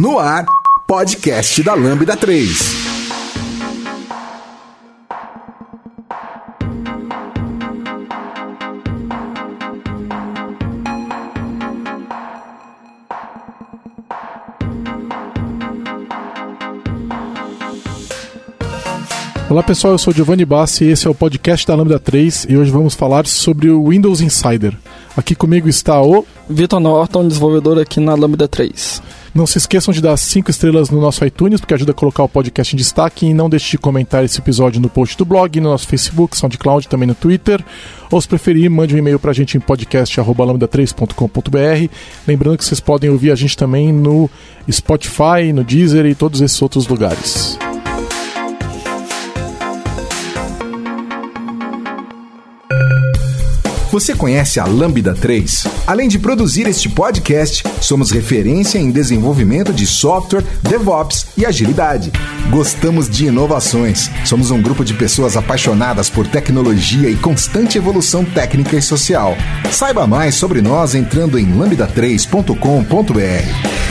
No ar, podcast da Lambda 3. Olá pessoal, eu sou Giovanni Bassi e esse é o podcast da Lambda 3 e hoje vamos falar sobre o Windows Insider. Aqui comigo está o... Vitor Norton, desenvolvedor aqui na Lambda 3. Não se esqueçam de dar 5 estrelas no nosso iTunes, porque ajuda a colocar o podcast em destaque, e não deixe de comentar esse episódio no post do blog, no nosso Facebook, SoundCloud, também no Twitter. Ou se preferir, mande um e-mail pra gente em podcast@lambda3.com.br. Lembrando que vocês podem ouvir a gente também no Spotify, no Deezer e todos esses outros lugares. Você conhece a Lambda 3? Além de produzir este podcast, somos referência em desenvolvimento de software, DevOps e agilidade. Gostamos de inovações. Somos um grupo de pessoas apaixonadas por tecnologia e constante evolução técnica e social. Saiba mais sobre nós entrando em lambda3.com.br.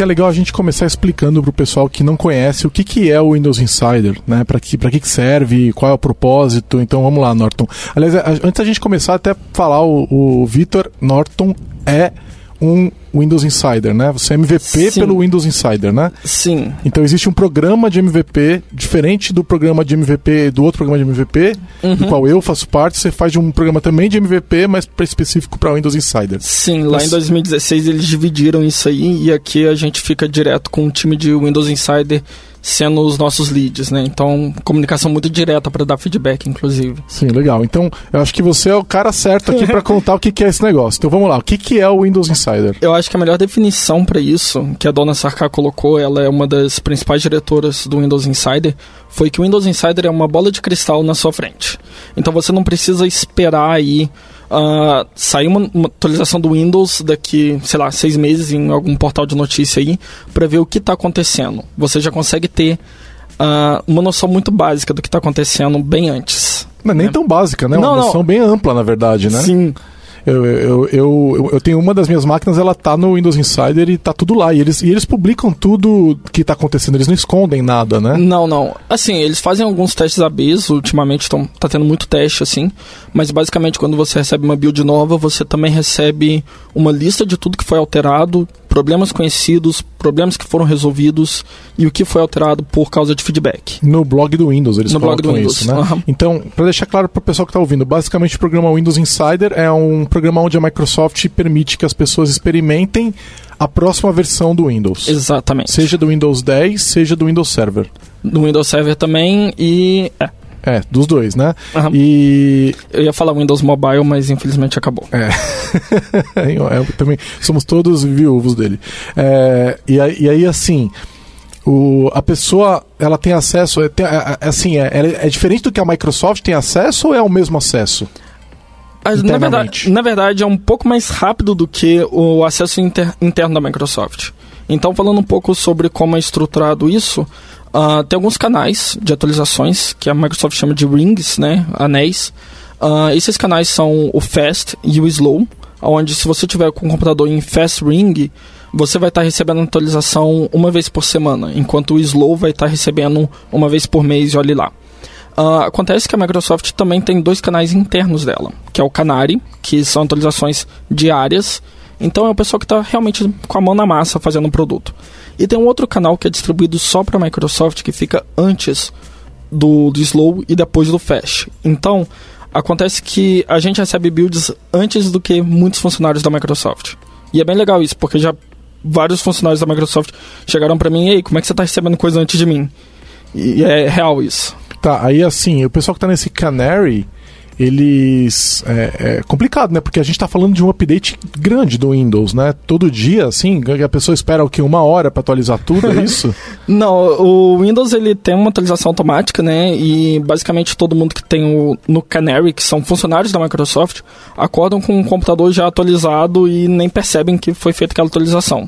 É legal a gente começar explicando para o pessoal que não conhece o que é o Windows Insider, né? Para que serve, qual é o propósito. Então vamos lá, Norton. Aliás, antes da gente começar até falar, o Vitor Norton é um Windows Insider, né? Você é MVP Sim. pelo Windows Insider, né? Sim. Então existe um programa de MVP diferente do programa de MVP, do outro programa de MVP, do qual eu faço parte. Você faz de um programa também de MVP, mas específico para Windows Insider. Sim, então, lá em 2016 eles dividiram isso aí, e aqui a gente fica direto com o time de Windows Insider sendo os nossos leads, né? Então, comunicação muito direta para dar feedback, inclusive. Sim, legal. Então, eu acho que você é o cara certo aqui para contar o que é esse negócio. Então, vamos lá. O que é o Windows Insider? Eu acho que a melhor definição para isso, que a Dona Sarkar colocou, ela é uma das principais diretoras do Windows Insider, foi que o Windows Insider é uma bola de cristal na sua frente. Então, você não precisa esperar aí sair uma atualização do Windows daqui, sei lá, 6 meses em algum portal de notícia aí, para ver o que está acontecendo. Você já consegue ter uma noção muito básica do que está acontecendo bem antes. Não é nem tão básica, né? Uma noção bem ampla, na verdade, né? Sim. Eu tenho uma das minhas máquinas, ela tá no Windows Insider e tá tudo lá. E eles publicam tudo que tá acontecendo, eles não escondem nada, né? Não. Assim, eles fazem alguns testes ABs, ultimamente tá tendo muito teste, assim. Mas basicamente quando você recebe uma build nova, você também recebe uma lista de tudo que foi alterado, problemas conhecidos, problemas que foram resolvidos e o que foi alterado por causa de feedback. No blog do Windows eles colocam isso, né? Uhum. Então, para deixar claro para o pessoal que está ouvindo, basicamente o programa Windows Insider é um programa onde a Microsoft permite que as pessoas experimentem a próxima versão do Windows. Exatamente. Seja do Windows 10, seja do Windows Server. Do Windows Server também e... É, dos dois, né? Uhum. E... Eu ia falar Windows Mobile, mas infelizmente acabou. Eu também, somos todos viúvos dele. E aí, assim, a pessoa, ela tem acesso... É diferente do que a Microsoft tem acesso ou é o mesmo acesso? Na verdade, é um pouco mais rápido do que o acesso interno da Microsoft. Então, falando um pouco sobre como é estruturado isso... tem alguns canais de atualizações que a Microsoft chama de rings, né, anéis. Esses canais são o Fast e o Slow, onde se você tiver com o computador em Fast Ring, você vai estar recebendo atualização uma vez por semana, enquanto o Slow vai estar recebendo uma vez por mês, e olhe lá. Acontece que a Microsoft também tem 2 canais internos dela, que é o Canary, que são atualizações diárias. Então é o pessoal que está realmente com a mão na massa fazendo o produto. E tem um outro canal que é distribuído só para a Microsoft, que fica antes do Slow e depois do Fast. Então, acontece que a gente recebe builds antes do que muitos funcionários da Microsoft. E é bem legal isso, porque já vários funcionários da Microsoft chegaram para mim: "Ei, como é que você está recebendo coisa antes de mim?" E é real isso. Tá, aí assim, o pessoal que está nesse Canary... É complicado, né? Porque a gente tá falando de um update grande do Windows, né? Todo dia, assim, a pessoa espera o quê? 1 hora para atualizar tudo, é isso? Não, o Windows, ele tem uma atualização automática, né? E basicamente todo mundo que tem no Canary, que são funcionários da Microsoft, acordam com o computador já atualizado e nem percebem que foi feita aquela atualização.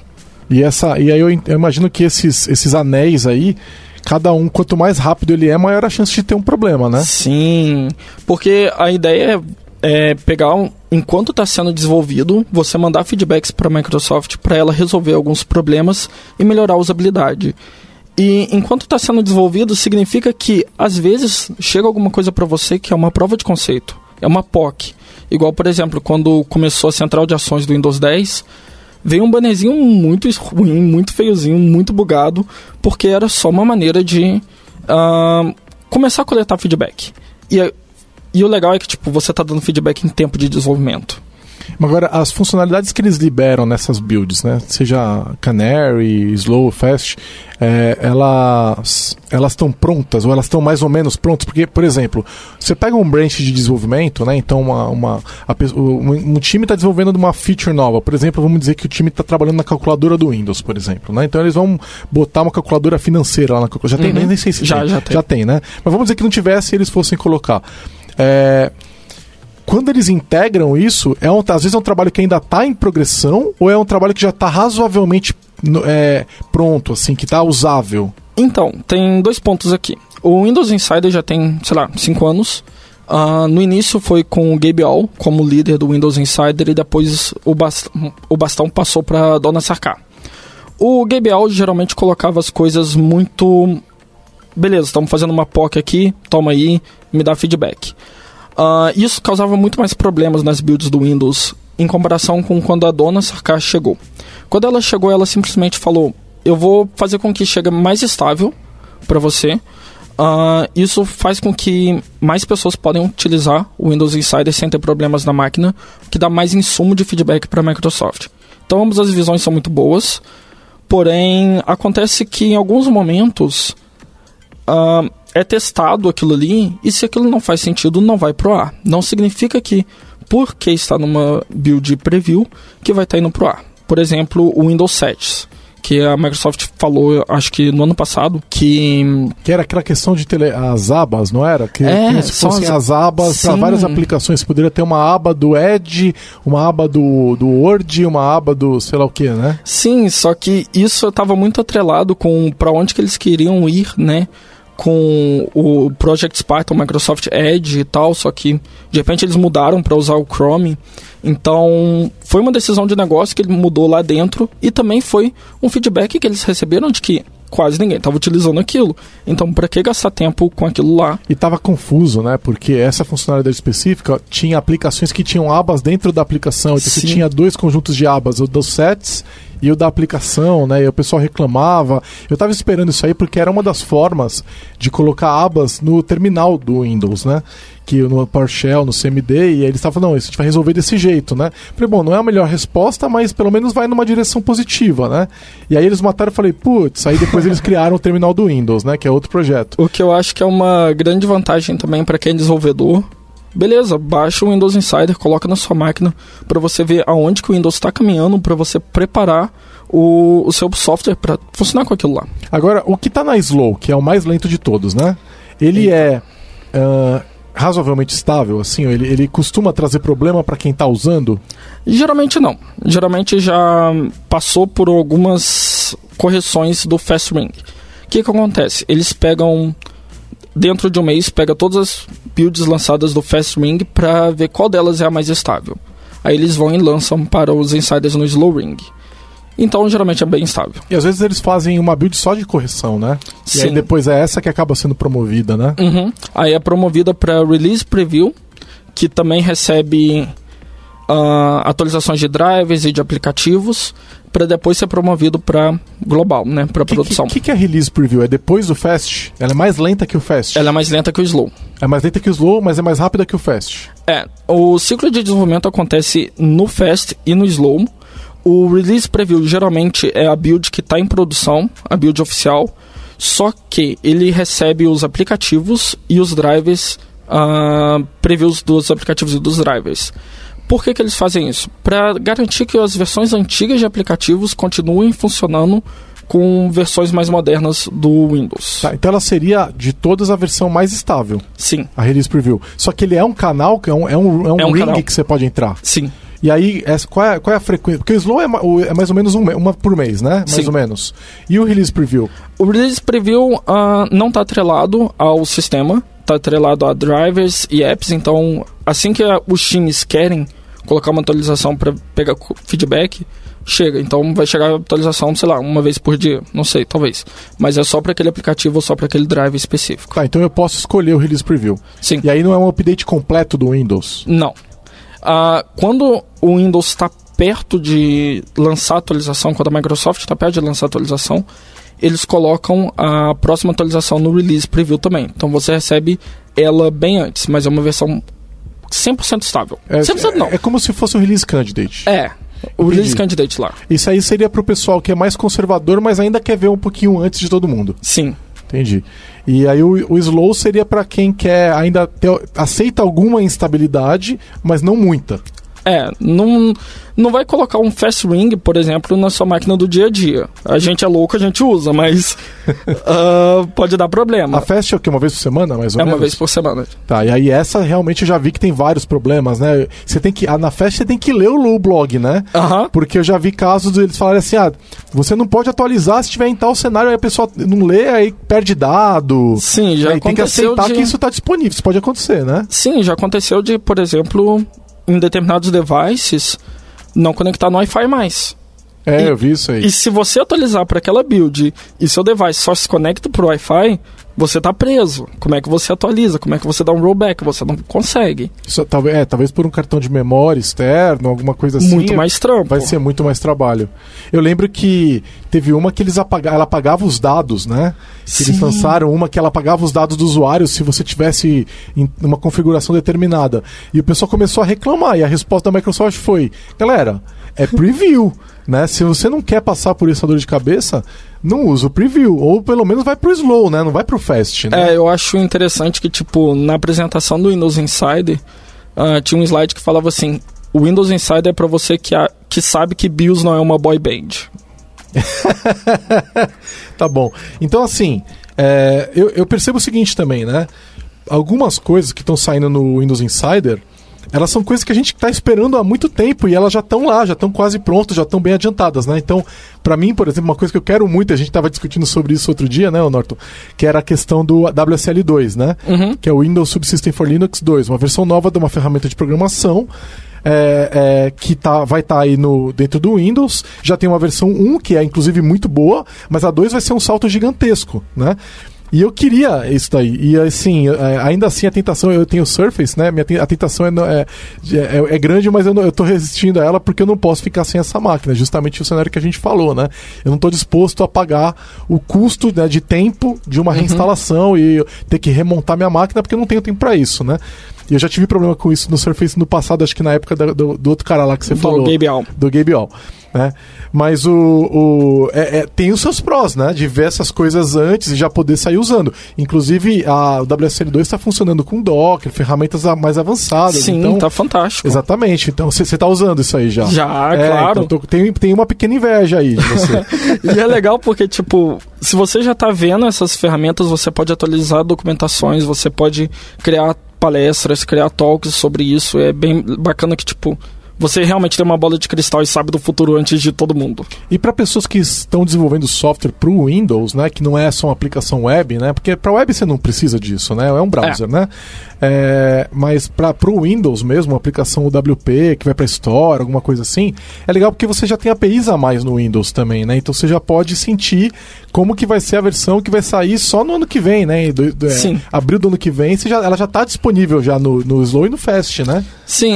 E aí eu imagino que esses anéis aí... cada um, quanto mais rápido ele é, maior a chance de ter um problema, né? Sim, porque a ideia é pegar, enquanto está sendo desenvolvido, você mandar feedbacks para a Microsoft para ela resolver alguns problemas e melhorar a usabilidade. E enquanto está sendo desenvolvido, significa que, às vezes, chega alguma coisa para você que é uma prova de conceito, é uma POC. Igual, por exemplo, quando começou a central de ações do Windows 10, veio um bannerzinho muito ruim, muito feiozinho, muito bugado, porque era só uma maneira de começar a coletar feedback. E o legal é que tipo, você está dando feedback em tempo de desenvolvimento. Agora, as funcionalidades que eles liberam nessas builds, né? Seja Canary, Slow, Fast, elas estão prontas, ou elas estão mais ou menos prontas, porque, por exemplo, você pega um branch de desenvolvimento, né? Então um time está desenvolvendo uma feature nova, por exemplo, vamos dizer que o time está trabalhando na calculadora do Windows, por exemplo, né? Então eles vão botar uma calculadora financeira lá na calculadora, já tem, nem sei se já tem, né? Mas vamos dizer que não tivesse e eles fossem colocar. Quando eles integram isso, às vezes é um trabalho que ainda está em progressão ou é um trabalho que já está razoavelmente pronto, assim, que está usável? Então, tem dois pontos aqui. O Windows Insider já tem, 5 anos. No início foi com o Gabe Aul como líder do Windows Insider e depois o bastão passou para Dona Sarkar. O Gabe Aul geralmente colocava as coisas muito... Beleza, estamos fazendo uma POC aqui, toma aí, me dá feedback. Isso causava muito mais problemas nas builds do Windows em comparação com quando a Dona Sarkar chegou. Quando ela chegou, ela simplesmente falou: eu vou fazer com que chegue mais estável para você. Isso faz com que mais pessoas podem utilizar o Windows Insider sem ter problemas na máquina, o que dá mais insumo de feedback para a Microsoft. Então ambas as visões são muito boas, porém acontece que em alguns momentos... é testado aquilo ali, e se aquilo não faz sentido, não vai pro ar. Não significa que, porque está numa build preview, que vai estar indo pro ar. Por exemplo, o Windows 7, que a Microsoft falou, acho que no ano passado, que era aquela questão de as abas, não era? Que se fossem as abas para várias aplicações. Poderia ter uma aba do Edge, uma aba do Word, uma aba do sei lá o que, né? Sim, só que isso estava muito atrelado com para onde que eles queriam ir, né? Com o Project Spartan, Microsoft Edge e tal, só que de repente eles mudaram para usar o Chromium. Então foi uma decisão de negócio que ele mudou lá dentro e também foi um feedback que eles receberam de que quase ninguém estava utilizando aquilo. Então para que gastar tempo com aquilo lá? E estava confuso, né? Porque essa funcionalidade específica tinha aplicações que tinham abas dentro da aplicação. Então você tinha dois conjuntos de abas, o dos sets e o da aplicação, né? E o pessoal reclamava. Eu estava esperando isso aí porque era uma das formas de colocar abas no terminal do Windows, né? Que no PowerShell, no CMD, e aí eles estavam falando, não, isso a gente vai resolver desse jeito, né? Falei, bom, não é a melhor resposta, mas pelo menos vai numa direção positiva, né? E aí eles mataram e falei, putz, aí depois eles criaram o terminal do Windows, né? Que é outro projeto. O que eu acho que é uma grande vantagem também para quem é desenvolvedor. Beleza, baixa o Windows Insider, coloca na sua máquina para você ver aonde que o Windows está caminhando, para você preparar o seu software para funcionar com aquilo lá. Agora, o que está na Slow, que é o mais lento de todos, né? Ele é razoavelmente estável, assim, ele costuma trazer problema para quem está usando? Geralmente não. Geralmente já passou por algumas correções do Fast Ring. O que acontece? Eles pegam, dentro de um mês, pega todas as builds lançadas do Fast Ring para ver qual delas é a mais estável. Aí eles vão e lançam para os insiders no Slow Ring. Então, geralmente é bem estável. E às vezes eles fazem uma build só de correção, né? Sim. E aí depois é essa que acaba sendo promovida, né? Uhum. Aí é promovida para Release Preview, que também recebe atualizações de drivers e de aplicativos, para depois ser promovido para global, né? Para produção. O que é Release Preview? É depois do Fast? Ela é mais lenta que o Fast? Ela é mais lenta que o Slow. É mais lenta que o Slow, mas é mais rápida que o Fast. O ciclo de desenvolvimento acontece no Fast e no Slow. O Release Preview geralmente é a build que está em produção, a build oficial, só que ele recebe os aplicativos e os drivers, previews dos aplicativos e dos drivers. Por que eles fazem isso? Para garantir que as versões antigas de aplicativos continuem funcionando com versões mais modernas do Windows. Tá, então ela seria, de todas, a versão mais estável? Sim. A Release Preview. Só que ele é um canal, é um ring canal que você pode entrar? Sim. E aí, qual é a frequência? Porque o Slow é mais ou menos uma por mês, né? Mais Sim. ou menos. E o Release Preview? O Release Preview não está atrelado ao sistema, está atrelado a drivers e apps. Então, assim que os times querem colocar uma atualização para pegar feedback, chega. Então vai chegar a atualização, sei lá, uma vez por dia, não sei, talvez. Mas é só para aquele aplicativo ou só para aquele drive específico. Tá, então eu posso escolher o Release Preview. Sim. E aí não é um update completo do Windows? Não. Quando o Windows está perto de lançar a atualização, quando a Microsoft está perto de lançar a atualização, eles colocam a próxima atualização no Release Preview também. Então você recebe ela bem antes, mas é uma versão 100% estável. 100% não. É como se fosse o Release Candidate. É. O Release Candidate lá. Isso aí seria pro pessoal que é mais conservador, mas ainda quer ver um pouquinho antes de todo mundo. Sim. Entendi. E aí o Slow seria para quem quer ainda aceita alguma instabilidade, mas não muita. É, não vai colocar um Fast Ring, por exemplo, na sua máquina do dia a dia. A gente é louco, a gente usa, mas pode dar problema. A Fast é o quê? Uma vez por semana, mais ou menos? É uma vez por semana. Tá, e aí essa realmente eu já vi que tem vários problemas, né? Você tem que, na Fast você tem que ler o blog, né? Uh-huh. Porque eu já vi casos eles falarem assim, você não pode atualizar se tiver em tal cenário, aí a pessoa não lê, aí perde dado. Sim, já aí aconteceu. Tem que aceitar que isso está disponível, isso pode acontecer, né? Sim, já aconteceu de, por exemplo, em determinados devices, não conectar no Wi-Fi mais. Eu vi isso aí. E se você atualizar para aquela build e seu device só se conecta para o Wi-Fi, você está preso. Como é que você atualiza? Como é que você dá um rollback? Você não consegue. Isso, talvez por um cartão de memória externo, alguma coisa assim. Muito mais trampo. Vai ser muito mais trabalho. Eu lembro que teve uma que eles ela apagava os dados, né? Que eles lançaram uma que ela apagava os dados do usuário se você tivesse em uma configuração determinada. E o pessoal começou a reclamar. E a resposta da Microsoft foi, galera, é preview. Né? Se você não quer passar por essa dor de cabeça, não usa o preview. Ou pelo menos vai pro slow, né? Não vai pro fast, né? Eu acho interessante que, na apresentação do Windows Insider, tinha um slide que falava assim, o Windows Insider é pra você que sabe que BIOS não é uma boy band. Tá bom. Então, assim, eu percebo o seguinte também, né? Algumas coisas que estão saindo no Windows Insider, elas são coisas que a gente está esperando há muito tempo e elas já estão lá, já estão quase prontas, já estão bem adiantadas, né? Então, para mim, por exemplo, uma coisa que eu quero muito, a gente estava discutindo sobre isso outro dia, né, Norton? Que era a questão do WSL2, né? Uhum. Que é o Windows Subsystem for Linux 2, uma versão nova de uma ferramenta de programação que vai estar aí dentro do Windows. Já tem uma versão 1, que é inclusive muito boa, mas a 2 vai ser um salto gigantesco, né? E eu queria isso daí. E assim, ainda assim a tentação, eu tenho Surface, né? A tentação é grande, mas eu estou resistindo a ela porque eu não posso ficar sem essa máquina. Justamente o cenário que a gente falou, né? Eu não estou disposto a pagar o custo, né, de tempo de uma reinstalação e ter que remontar minha máquina porque eu não tenho tempo para isso, né? E eu já tive problema com isso no Surface no passado, acho que na época do outro cara lá que você falou. Do Gabe Aul. Né? Mas tem os seus prós, né? De ver essas coisas antes e já poder sair usando. Inclusive, o WSL2 está funcionando com Docker, ferramentas mais avançadas. Sim, então, tá fantástico. Exatamente. Então, você está usando isso aí já? Já, claro. Então, tem uma pequena inveja aí de você. E é legal porque, se você já está vendo essas ferramentas, você pode atualizar documentações, você pode criar palestras, criar talks sobre isso. É bem bacana que, você realmente tem uma bola de cristal e sabe do futuro antes de todo mundo. E para pessoas que estão desenvolvendo software para o Windows, né, que não é só uma aplicação web, né, porque para web você não precisa disso, né, é um browser, né? Mas para o Windows mesmo, uma aplicação UWP que vai para a Store, alguma coisa assim, é legal porque você já tem APIs a mais no Windows também, né? Então você já pode sentir como que vai ser a versão que vai sair só no ano que vem, né? Abril do ano que vem, ela já está disponível já no Slow e no Fast, né? Sim,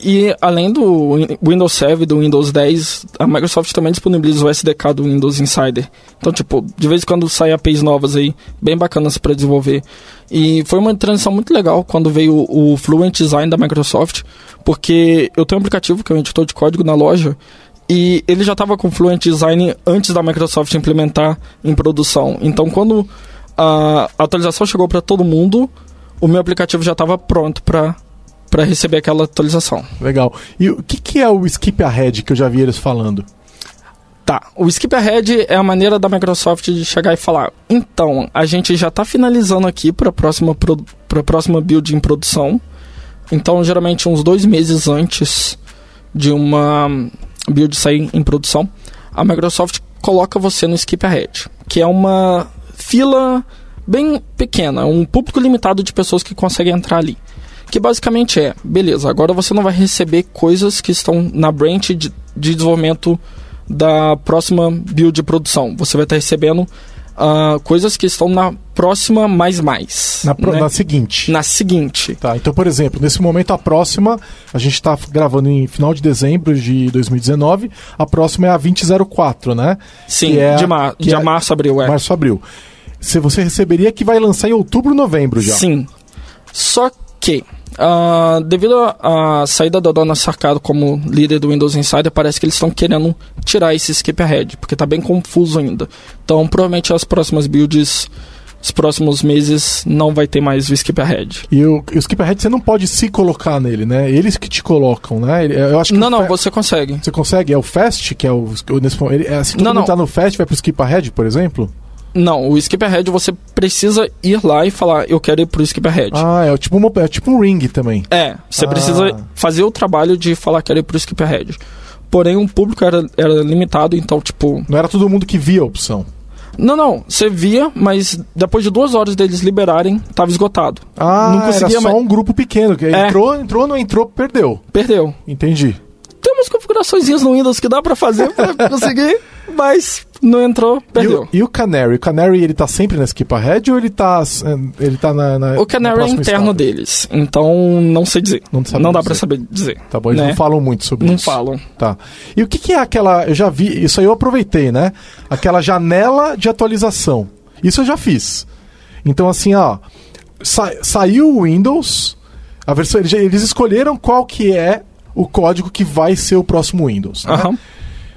e além do Windows 7 e do Windows 10, a Microsoft também disponibiliza o SDK do Windows Insider. Então, de vez em quando saem APIs novas aí, bem bacanas para desenvolver. E foi uma transição muito legal quando veio o Fluent Design da Microsoft, porque eu tenho um aplicativo que é um editor de código na loja e ele já estava com o Fluent Design antes da Microsoft implementar em produção. Então, quando a atualização chegou para todo mundo, o meu aplicativo já estava pronto para receber aquela atualização. Legal. E o que é o Skip Ahead que eu já vi eles falando? Tá, o Skip Ahead é a maneira da Microsoft de chegar e falar, então, a gente já está finalizando aqui para a próxima build em produção, então geralmente uns 2 meses antes de uma build sair em produção, a Microsoft coloca você no Skip Ahead, que é uma fila bem pequena, um público limitado de pessoas que conseguem entrar ali. Que basicamente é, beleza, agora você não vai receber coisas que estão na branch de desenvolvimento da próxima build de produção. Você vai estar recebendo coisas que estão na próxima mais. Na seguinte. Na seguinte. Tá, então, por exemplo, nesse momento a próxima, a gente está gravando em final de dezembro de 2019, a próxima é a 2004, né? Sim, é de março-abril. É. Março-abril. Você receberia que vai lançar em outubro, novembro já. Sim. Só que... devido à saída da Dona Sarkar como líder do Windows Insider, parece que eles estão querendo tirar esse Skip Ahead, porque está bem confuso ainda. Então, provavelmente as próximas builds, os próximos meses, não vai ter mais o Skip Ahead. E o Skip Ahead você não pode se colocar nele, né? Eles que te colocam, né? Eu acho que você consegue. Você consegue? É o Fast, que é o... se todo mundo está no Fast, vai para o Skip Ahead, por exemplo? Não, o Skip Ahead você precisa ir lá e falar, eu quero ir pro Skip Ahead. Ah, é tipo um ring também. É, você precisa fazer o trabalho de falar, quero ir pro Skip Ahead. Porém, o público era limitado, então tipo... Não era todo mundo que via a opção. Não, você via, mas depois de 2 horas deles liberarem, tava esgotado. Ah, não conseguia, era só um grupo pequeno, que entrou, não entrou, perdeu. Perdeu. Entendi. Tem umas configuraçõezinhas no Windows que dá pra fazer pra conseguir, mas não entrou, perdeu. E o Canary? O Canary, ele tá sempre na Skip Ahead ou ele tá na... O Canary é interno deles, então não sei dizer. Não dá pra saber dizer. Tá bom, eles não falam muito sobre isso. Não falam. Tá. E o que é aquela... Eu já vi, isso aí eu aproveitei, né? Aquela janela de atualização. Isso eu já fiz. Então assim, saiu o Windows, a versão, eles escolheram qual que é o código que vai ser o próximo Windows, né? Uhum.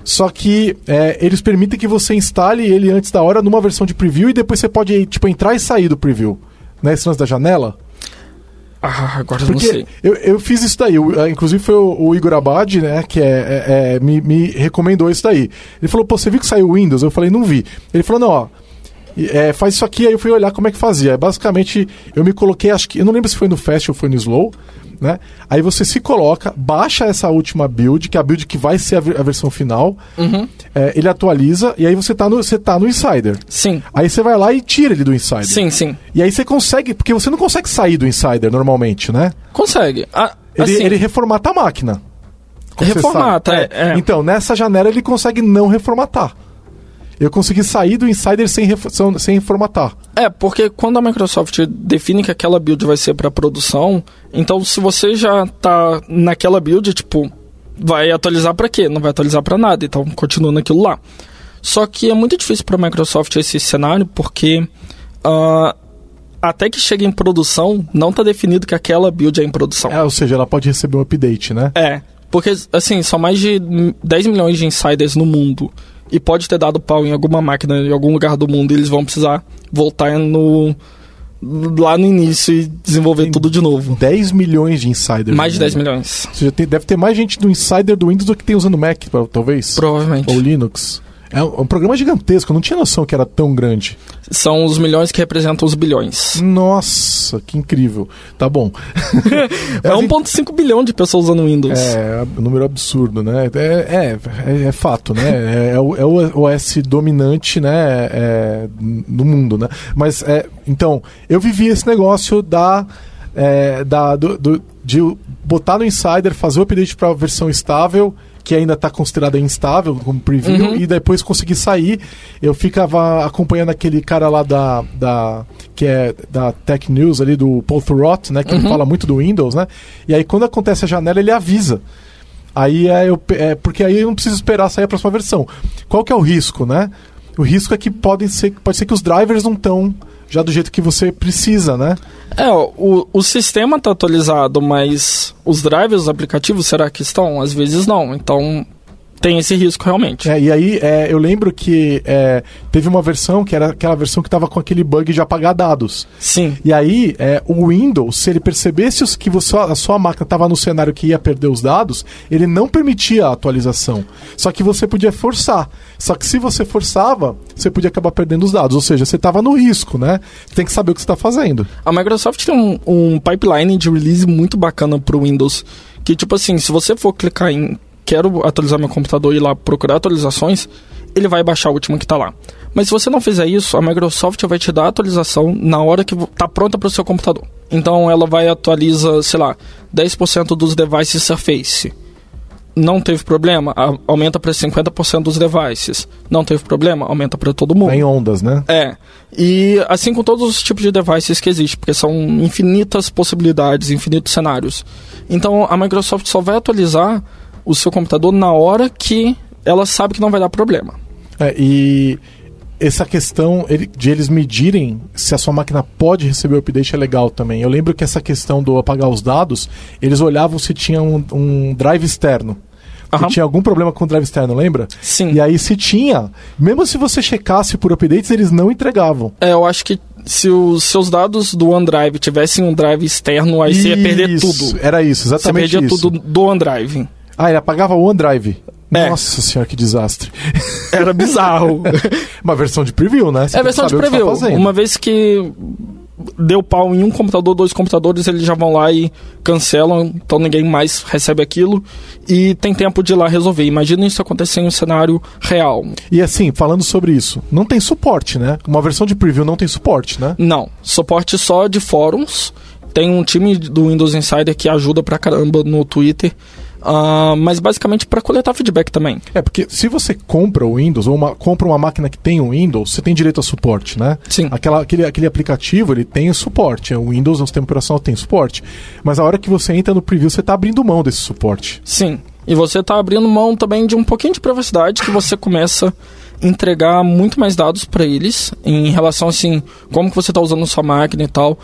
Só que eles permitem que você instale ele antes da hora numa versão de preview e depois você pode entrar e sair do preview, né? Esse lance da janela. Ah, agora porque eu não sei. Eu fiz isso daí. Inclusive foi o Igor Abad, né, que me recomendou isso daí. Ele falou, pô, você viu que saiu o Windows? Eu falei, não vi. Ele falou, não, faz isso aqui. Aí eu fui olhar como é que fazia. Basicamente, eu me coloquei, acho que... Eu não lembro se foi no Fast ou foi no Slow, né? Aí você se coloca, baixa essa última build, que é a build que vai ser a versão final. Uhum. Ele atualiza e aí você tá no Insider. Sim. Aí você vai lá e tira ele do Insider. Sim, sim. E aí você consegue, porque você não consegue sair do Insider normalmente, né? Consegue. Ele reformata a máquina. Reformata, Então, nessa janela ele consegue não reformatar. Eu consegui sair do Insider sem reformatar. Porque quando a Microsoft define que aquela build vai ser para produção, então se você já tá naquela build, tipo, vai atualizar para quê? Não vai atualizar para nada, então continua naquilo lá. Só que é muito difícil para a Microsoft esse cenário, porque até que chegue em produção, não tá definido que aquela build é em produção. Ou seja, ela pode receber um update, né? Porque, assim, são mais de 10 milhões de insiders no mundo. E pode ter dado pau em alguma máquina, em algum lugar do mundo, e eles vão precisar voltar lá no início e desenvolver tudo de novo. 10 milhões de insiders. Mais de 10 milhões. Ou seja, deve ter mais gente do Insider do Windows do que tem usando Mac, talvez? Provavelmente. Ou Linux. É um programa gigantesco, eu não tinha noção que era tão grande. São os milhões que representam os bilhões. Nossa, que incrível. Tá bom. 1,5 bilhão de pessoas usando Windows. É um número absurdo, né? É fato, né? É o OS dominante, né? No mundo, né? Mas, então, eu vivi esse negócio de botar no Insider, fazer o update para a versão estável, que ainda está considerada instável como preview, uhum. E depois consegui sair. Eu ficava acompanhando aquele cara lá que é da Tech News ali, do Paul Thurrott, né, que ele fala muito do Windows, né? E aí quando acontece a janela ele avisa. Aí porque aí eu não preciso esperar sair a próxima versão. Qual que é o risco, né? O risco é que pode ser que os drivers não estão já do jeito que você precisa, né? O sistema está atualizado, mas os drivers, os aplicativos, será que estão? Às vezes não, então tem esse risco realmente. E aí eu lembro que teve uma versão, que era aquela versão que estava com aquele bug de apagar dados. Sim. E aí o Windows, se ele percebesse que a sua máquina estava no cenário que ia perder os dados, ele não permitia a atualização. Só que você podia forçar. Só que se você forçava, você podia acabar perdendo os dados. Ou seja, você estava no risco, né? Tem que saber o que você está fazendo. A Microsoft tem um pipeline de release muito bacana para o Windows, que, tipo assim, se você for clicar em quero atualizar meu computador e ir lá procurar atualizações, ele vai baixar o último que está lá. Mas se você não fizer isso, a Microsoft vai te dar a atualização na hora que está pronta para o seu computador. Então ela vai atualiza, sei lá, 10% dos devices Surface. Não teve problema, aumenta para 50% dos devices. Não teve problema, aumenta para todo mundo. Em ondas, né? É. E assim com todos os tipos de devices que existem, porque são infinitas possibilidades, infinitos cenários. Então a Microsoft só vai atualizar o seu computador na hora que ela sabe que não vai dar problema. É, e essa questão de eles medirem se a sua máquina pode receber o update é legal também. Eu lembro que essa questão do apagar os dados, eles olhavam se tinha um drive externo. Uhum. Tinha algum problema com o drive externo, lembra? Sim. E aí se tinha, mesmo se você checasse por updates, eles não entregavam. É, eu acho que se os seus dados do OneDrive tivessem um drive externo, aí você ia perder tudo. Era isso, exatamente isso. Você perdia tudo do OneDrive. Ah, ele apagava o OneDrive. É. Nossa senhora, que desastre. Era bizarro. Uma versão de preview, né? Você é a versão de preview. Uma vez que deu pau em um computador, dois computadores, eles já vão lá e cancelam, então ninguém mais recebe aquilo e tem tempo de ir lá resolver. Imagina isso acontecer em um cenário real. E assim, falando sobre isso, não tem suporte, né? Uma versão de preview não tem suporte, né? Não, suporte só de fóruns. Tem um time do Windows Insider que ajuda pra caramba no Twitter. Mas basicamente para coletar feedback também. É, porque se você compra o Windows ou compra uma máquina que tem o Windows, você tem direito a suporte, né? Sim. Aquele aplicativo, ele tem suporte. O Windows, o sistema operacional, tem suporte. Mas a hora que você entra no preview, você está abrindo mão desse suporte. Sim. E você está abrindo mão também de um pouquinho de privacidade, que você começa a entregar muito mais dados para eles em relação, assim, como que você está usando a sua máquina e tal.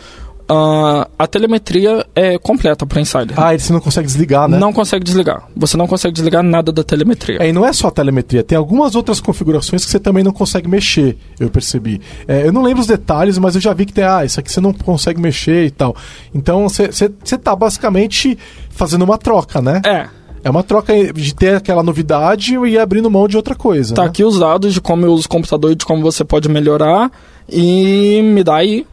A telemetria é completa para Insider. Ah, você não consegue desligar, né? Não consegue desligar. Você não consegue desligar nada da telemetria. É, e não é só a telemetria. Tem algumas outras configurações que você também não consegue mexer, eu percebi. É, eu não lembro os detalhes, mas eu já vi que tem... isso aqui você não consegue mexer e tal. Então, você está basicamente fazendo uma troca, né? É. É uma troca de ter aquela novidade e abrindo mão de outra coisa. Tá, né? Aqui os dados de como eu uso o computador e de como você pode melhorar. E me dá aí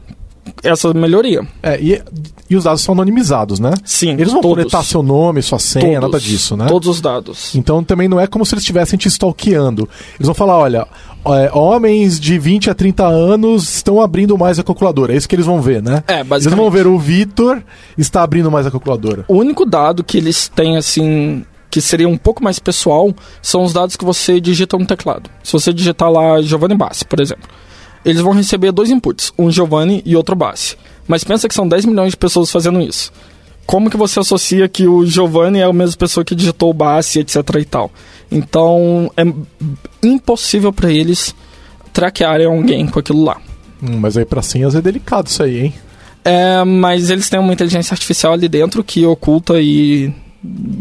essa melhoria. É, e os dados são anonimizados, né? Sim, eles vão coletar seu nome, sua senha, nada disso, né? Todos os dados. Então também não é como se eles estivessem te stalkeando. Eles vão falar, olha, homens de 20 a 30 anos estão abrindo mais a calculadora. É isso que eles vão ver, né? É, basicamente. Eles vão ver o Vitor está abrindo mais a calculadora. O único dado que eles têm, assim, que seria um pouco mais pessoal, são os dados que você digita no teclado. Se você digitar lá Giovanni Bassi, por exemplo, eles vão receber dois inputs, um Giovanni e outro Bassi. Mas pensa que são 10 milhões de pessoas fazendo isso. Como que você associa que o Giovanni é a mesma pessoa que digitou o Bassi, etc e tal? Então, é impossível para eles traquearem alguém com aquilo lá. Mas aí para senhas é delicado isso aí, hein? É, mas eles têm uma inteligência artificial ali dentro que oculta e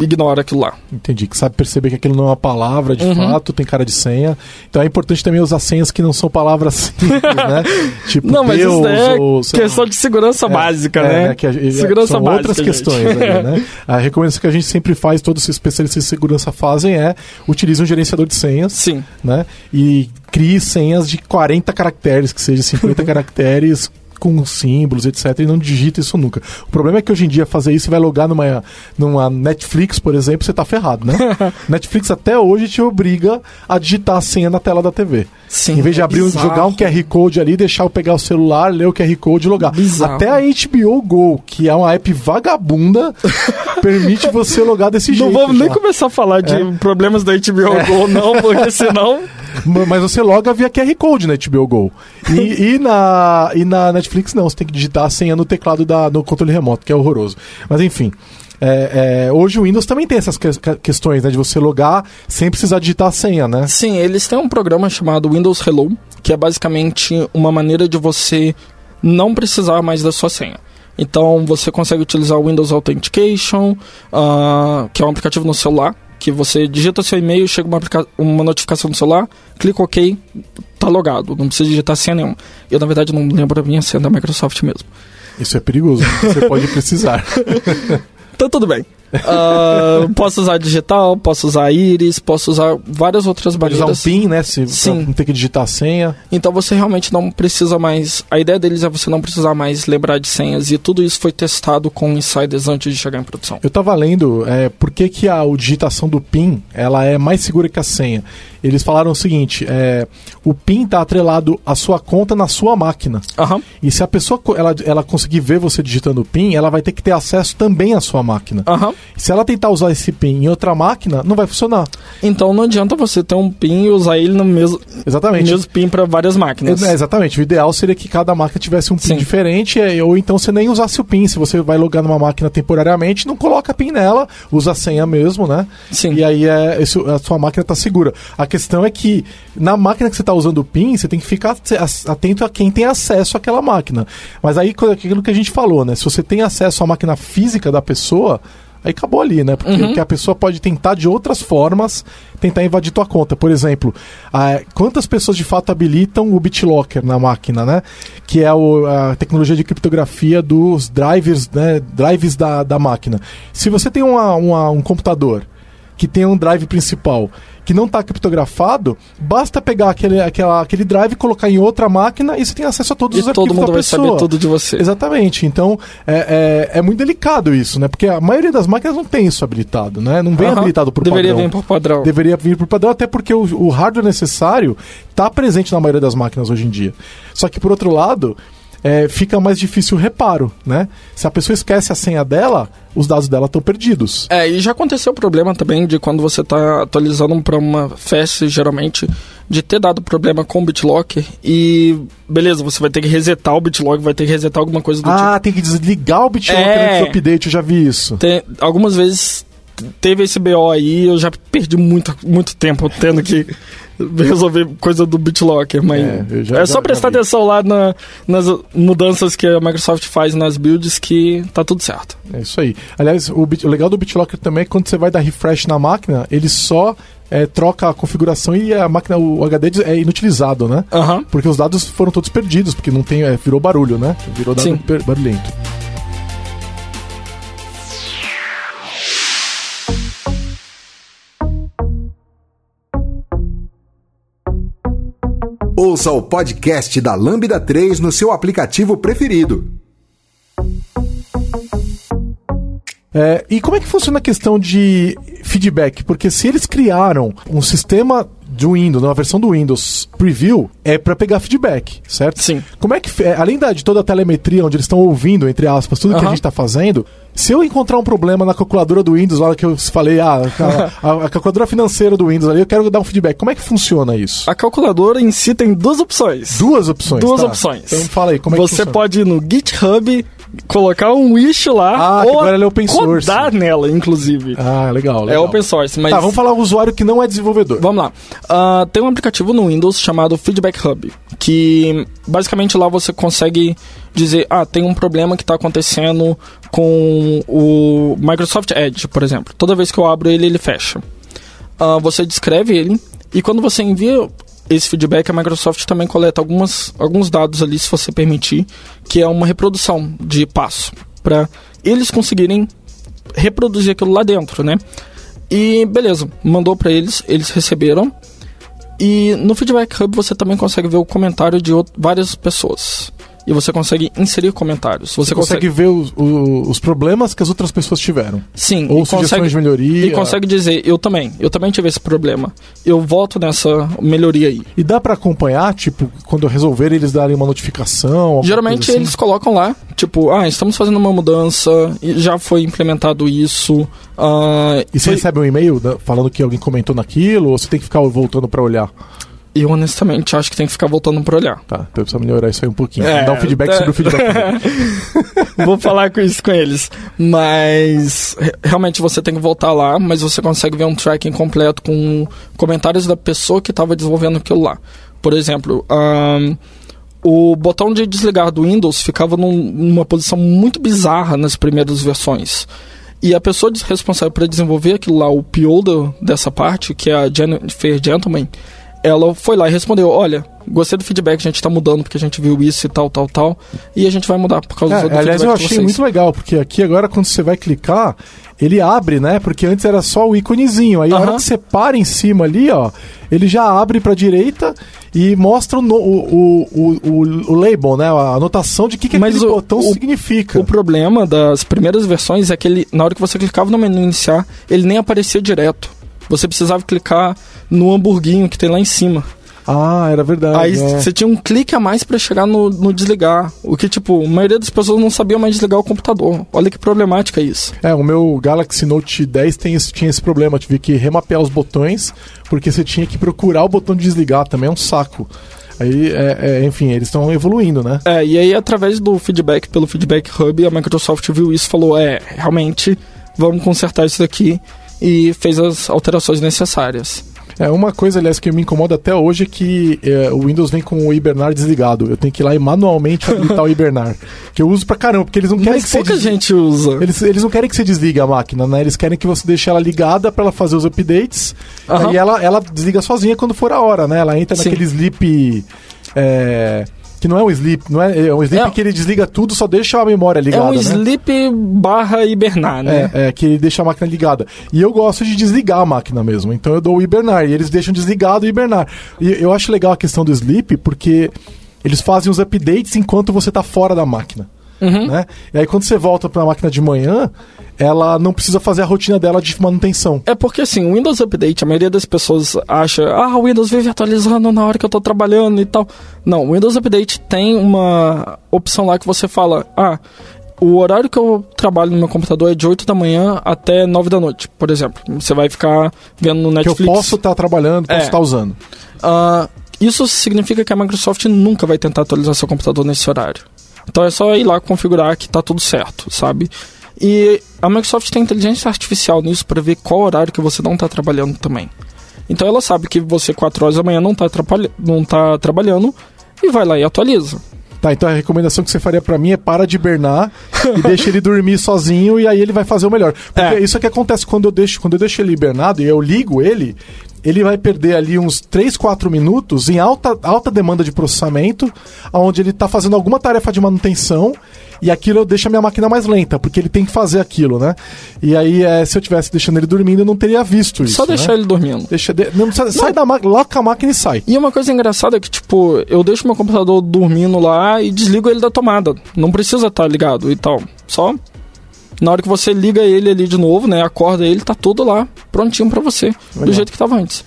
ignora aquilo lá. Entendi, que sabe perceber que aquilo não é uma palavra de fato, tem cara de senha. Então é importante também usar senhas que não são palavras simples, né? Tipo não, mas Deus, isso é ou, questão de segurança básica, né? Segurança são básica, outras questões aí, né? A recomendação que a gente sempre faz, todos os especialistas em segurança fazem é utilizar um gerenciador de senhas, sim, né? E crie senhas de 40 caracteres, que seja 50 caracteres, com símbolos, etc, e não digita isso nunca. O problema é que hoje em dia fazer isso, você vai logar numa Netflix, por exemplo, você tá ferrado, né? Netflix até hoje te obriga a digitar a senha na tela da TV. Sim, em vez de abrir, jogar um QR Code ali, deixar eu pegar o celular, ler o QR Code e logar. Bizarro. Até a HBO Go, que é uma app vagabunda, permite você logar desse jeito. Não vamos nem começar a falar de problemas da HBO Go, não, porque senão... Mas você loga via QR Code na HBO Go. E na Netflix não, você tem que digitar a senha no teclado no controle remoto, que é horroroso. Mas enfim, hoje o Windows também tem essas questões, né, de você logar sem precisar digitar a senha, né? Sim, eles têm um programa chamado Windows Hello, que é basicamente uma maneira de você não precisar mais da sua senha. Então você consegue utilizar o Windows Authentication, que é um aplicativo no celular, que você digita seu e-mail, chega uma notificação no celular, clica OK, tá logado, não precisa digitar senha nenhuma. Eu, na verdade, não lembro a minha senha da Microsoft mesmo. Isso é perigoso, você pode precisar. Então, tudo bem. Posso usar digital, posso usar íris, posso usar várias outras barreiras. Usar um PIN, né? Se não ter que digitar a senha. Então você realmente não precisa mais... A ideia deles é você não precisar mais lembrar de senhas, e tudo isso foi testado com insiders antes de chegar em produção. Eu estava lendo por que, que a digitação do PIN ela é mais segura que a senha. Eles falaram o seguinte, o PIN está atrelado à sua conta na sua máquina. Uhum. E se a pessoa ela conseguir ver você digitando o PIN, ela vai ter que ter acesso também à sua máquina. Uhum. Se ela tentar usar esse PIN em outra máquina, não vai funcionar. Então não adianta você ter um PIN e usar ele no mesmo, PIN para várias máquinas. Exatamente. O ideal seria que cada máquina tivesse um PIN diferente, ou então você nem usasse o PIN. Se você vai logar numa máquina temporariamente, não coloca PIN nela, usa a senha mesmo, né? Sim. E aí a sua máquina está segura. A questão é que na máquina que você está usando o PIN, você tem que ficar atento a quem tem acesso àquela máquina. Mas aí aquilo que a gente falou, né? Se você tem acesso à máquina física da pessoa... Aí acabou ali, né? Porque a pessoa pode tentar de outras formas, tentar invadir tua conta. Por exemplo, quantas pessoas de fato habilitam o BitLocker na máquina, né? Que é a tecnologia de criptografia dos drivers, né? Drives da máquina. Se você tem um computador que tem um drive principal que não está criptografado, basta pegar aquele drive e colocar em outra máquina e você tem acesso a todos os arquivos da pessoa. E todo mundo vai saber tudo de você. Exatamente. Então, é muito delicado isso, né? Porque a maioria das máquinas não tem isso habilitado, né? Não vem habilitado por padrão. Deveria vir por padrão. Deveria vir por padrão, até porque o hardware necessário está presente na maioria das máquinas hoje em dia. Só que, por outro lado... fica mais difícil o reparo, né? Se a pessoa esquece a senha dela, os dados dela estão perdidos. E já aconteceu o problema também de quando você está atualizando um programa fast, geralmente, de ter dado problema com o BitLocker e... Beleza, você vai ter que resetar o BitLocker, vai ter que resetar alguma coisa do tipo. Ah, tem que desligar o BitLocker antes do update, eu já vi isso. Algumas vezes teve esse BO aí, eu já perdi muito tempo tendo que... resolver coisa do BitLocker, mas só prestar atenção lá nas mudanças que a Microsoft faz nas builds que tá tudo certo. É isso aí. Aliás, o legal do BitLocker também é que quando você vai dar refresh na máquina, ele só troca a configuração e a máquina, o HD é inutilizado, né? Uhum. Porque os dados foram todos perdidos, porque não tem, virou barulho, né? Virou dado barulhento. Ouça o podcast da Lambda 3 no seu aplicativo preferido. E como é que funciona a questão de feedback? Porque se eles criaram um sistema do Windows, uma versão do Windows Preview, é para pegar feedback, certo? Sim. Como é que, além de toda a telemetria onde eles estão ouvindo, entre aspas, tudo que a gente está fazendo... Se eu encontrar um problema na calculadora do Windows, na hora que eu falei, a calculadora financeira do Windows ali, eu quero dar um feedback. Como é que funciona isso? A calculadora em si tem duas opções. Duas opções. Então fala aí, como é que funciona? Você pode ir no GitHub, colocar um wish lá, ou agora ela é open source. Codar nela, inclusive. Legal. É open source, mas... Tá, vamos falar o usuário que não é desenvolvedor. Vamos lá. Tem um aplicativo no Windows chamado Feedback Hub, que basicamente lá você consegue... dizer, tem um problema que está acontecendo com o Microsoft Edge, por exemplo. Toda vez que eu abro ele fecha. Você descreve ele, e quando você envia esse feedback, a Microsoft também coleta alguns dados ali, se você permitir, que é uma reprodução de passo, para eles conseguirem reproduzir aquilo lá dentro, né? E beleza, mandou para eles receberam, e no Feedback Hub você também consegue ver o comentário de várias pessoas. E você consegue inserir comentários. Você consegue ver os problemas que as outras pessoas tiveram. Sim. Ou sugestões de melhoria. E consegue dizer, eu também tive esse problema. Eu volto nessa melhoria aí. E dá pra acompanhar, tipo, quando resolver eles darem uma notificação? Geralmente eles colocam lá, tipo, estamos fazendo uma mudança, já foi implementado isso. E você recebe um e-mail falando que alguém comentou naquilo? Ou você tem que ficar voltando pra olhar? Eu, honestamente, acho que tem que ficar voltando pra olhar. Tá, então eu preciso melhorar isso aí um pouquinho. Dar um feedback sobre o feedback. Vou falar com eles. Mas, realmente, você tem que voltar lá, mas você consegue ver um tracking completo com comentários da pessoa que estava desenvolvendo aquilo lá. Por exemplo, o botão de desligar do Windows ficava numa posição muito bizarra nas primeiras versões. E a pessoa responsável para desenvolver aquilo lá, o PO dessa parte, que é a Jennifer Gentleman... ela foi lá e respondeu, olha, gostei do feedback, a gente tá mudando porque a gente viu isso e tal, tal, tal, e a gente vai mudar por causa do feedback. Aliás, eu achei muito legal, porque aqui agora quando você vai clicar, ele abre, né, porque antes era só o íconezinho, aí a hora que você para em cima ali, ó, ele já abre pra direita e mostra o label, né, a anotação de que aquele botão significa. O problema das primeiras versões é que ele, na hora que você clicava no menu iniciar, ele nem aparecia direto. Você precisava clicar no hamburguinho que tem lá em cima. Ah, era verdade. Aí você tinha um clique a mais pra chegar no desligar. O que, tipo, a maioria das pessoas não sabia mais desligar o computador. Olha que problemática isso. É, o meu Galaxy Note 10 tinha esse problema. Eu tive que remapear os botões, porque você tinha que procurar o botão de desligar. Também é um saco. Aí, enfim, eles estão evoluindo, né? É, e aí através do feedback, pelo Feedback Hub, a Microsoft viu isso e falou, realmente, vamos consertar isso daqui. E fez as alterações necessárias. Uma coisa, aliás, que me incomoda até hoje é que o Windows vem com o hibernar desligado. Eu tenho que ir lá e manualmente habilitar o hibernar, que eu uso pra caramba, porque eles não querem que você desligue. Mas pouca gente usa. Eles não querem que você desligue a máquina, né? Eles querem que você deixe ela ligada pra ela fazer os updates. E ela desliga sozinha quando for a hora, né? Ela entra naquele sleep... que não é um sleep, que ele desliga tudo, só deixa a memória ligada. É um sleep barra hibernar, né? Que ele deixa a máquina ligada. E eu gosto de desligar a máquina mesmo, então eu dou o hibernar, e eles deixam desligado o hibernar. E eu acho legal a questão do sleep, porque eles fazem os updates enquanto você tá fora da máquina. Uhum. Né? E aí quando você volta pra máquina de manhã, ela não precisa fazer a rotina dela de manutenção. É porque assim, o Windows Update, a maioria das pessoas acha, o Windows vive atualizando na hora que eu tô trabalhando e tal. Não, o Windows Update tem uma opção lá que você fala, o horário que eu trabalho no meu computador é de 8 da manhã até 9 da noite, por exemplo. Você vai ficar vendo no Netflix. Que eu posso estar trabalhando, posso estar usando. Isso significa que a Microsoft nunca vai tentar atualizar seu computador nesse horário. Então é só ir lá configurar que tá tudo certo, sabe? E a Microsoft tem inteligência artificial nisso para ver qual horário que você não tá trabalhando também. Então ela sabe que você 4 horas da manhã não tá trabalhando e vai lá e atualiza. Tá, então a recomendação que você faria pra mim é para de hibernar e deixa ele dormir sozinho e aí ele vai fazer o melhor. Porque isso é que acontece quando eu deixo ele hibernado e eu ligo ele vai perder ali uns 3, 4 minutos em alta demanda de processamento, onde ele está fazendo alguma tarefa de manutenção, e aquilo deixa a minha máquina mais lenta, porque ele tem que fazer aquilo, né? E aí, se eu tivesse deixando ele dormindo, eu não teria visto isso. Só deixar ele dormindo. Sai da máquina, loca a máquina e sai. E uma coisa engraçada é que, tipo, eu deixo meu computador dormindo lá e desligo ele da tomada. Não precisa estar ligado e tal. Só na hora que você liga ele ali de novo, né, acorda ele, tá tudo lá, prontinho pra você. Legal. Do jeito que tava antes.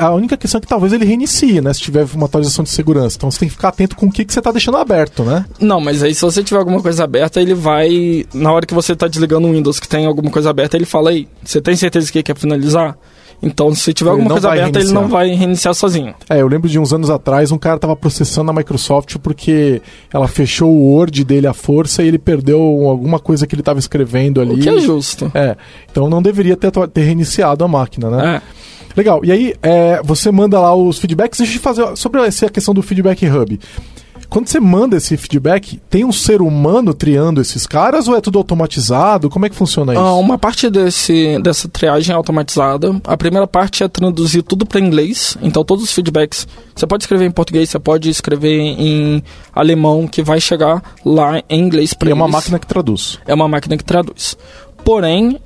A única questão é que talvez ele reinicie, né, se tiver uma atualização de segurança. Então você tem que ficar atento com o que você tá deixando aberto, né? Não, mas aí se você tiver alguma coisa aberta, ele vai, na hora que você tá desligando o Windows que tem alguma coisa aberta, ele fala, aí, você tem certeza que quer finalizar? Então, se tiver alguma coisa aberta, ele não vai reiniciar sozinho. Eu lembro de uns anos atrás, um cara estava processando a Microsoft porque ela fechou o Word dele à força e ele perdeu alguma coisa que ele estava escrevendo ali. O que é justo. Então não deveria ter reiniciado a máquina, né? Legal. E aí, você manda lá os feedbacks. Deixa eu te fazer sobre essa questão do Feedback Hub. Quando você manda esse feedback, tem um ser humano triando esses caras ou é tudo automatizado? Como é que funciona isso? Uma parte dessa triagem é automatizada. A primeira parte é traduzir tudo para inglês. Então, todos os feedbacks, você pode escrever em português, você pode escrever em alemão, que vai chegar lá em inglês para eles. É uma máquina que traduz. É uma máquina que traduz. Porém,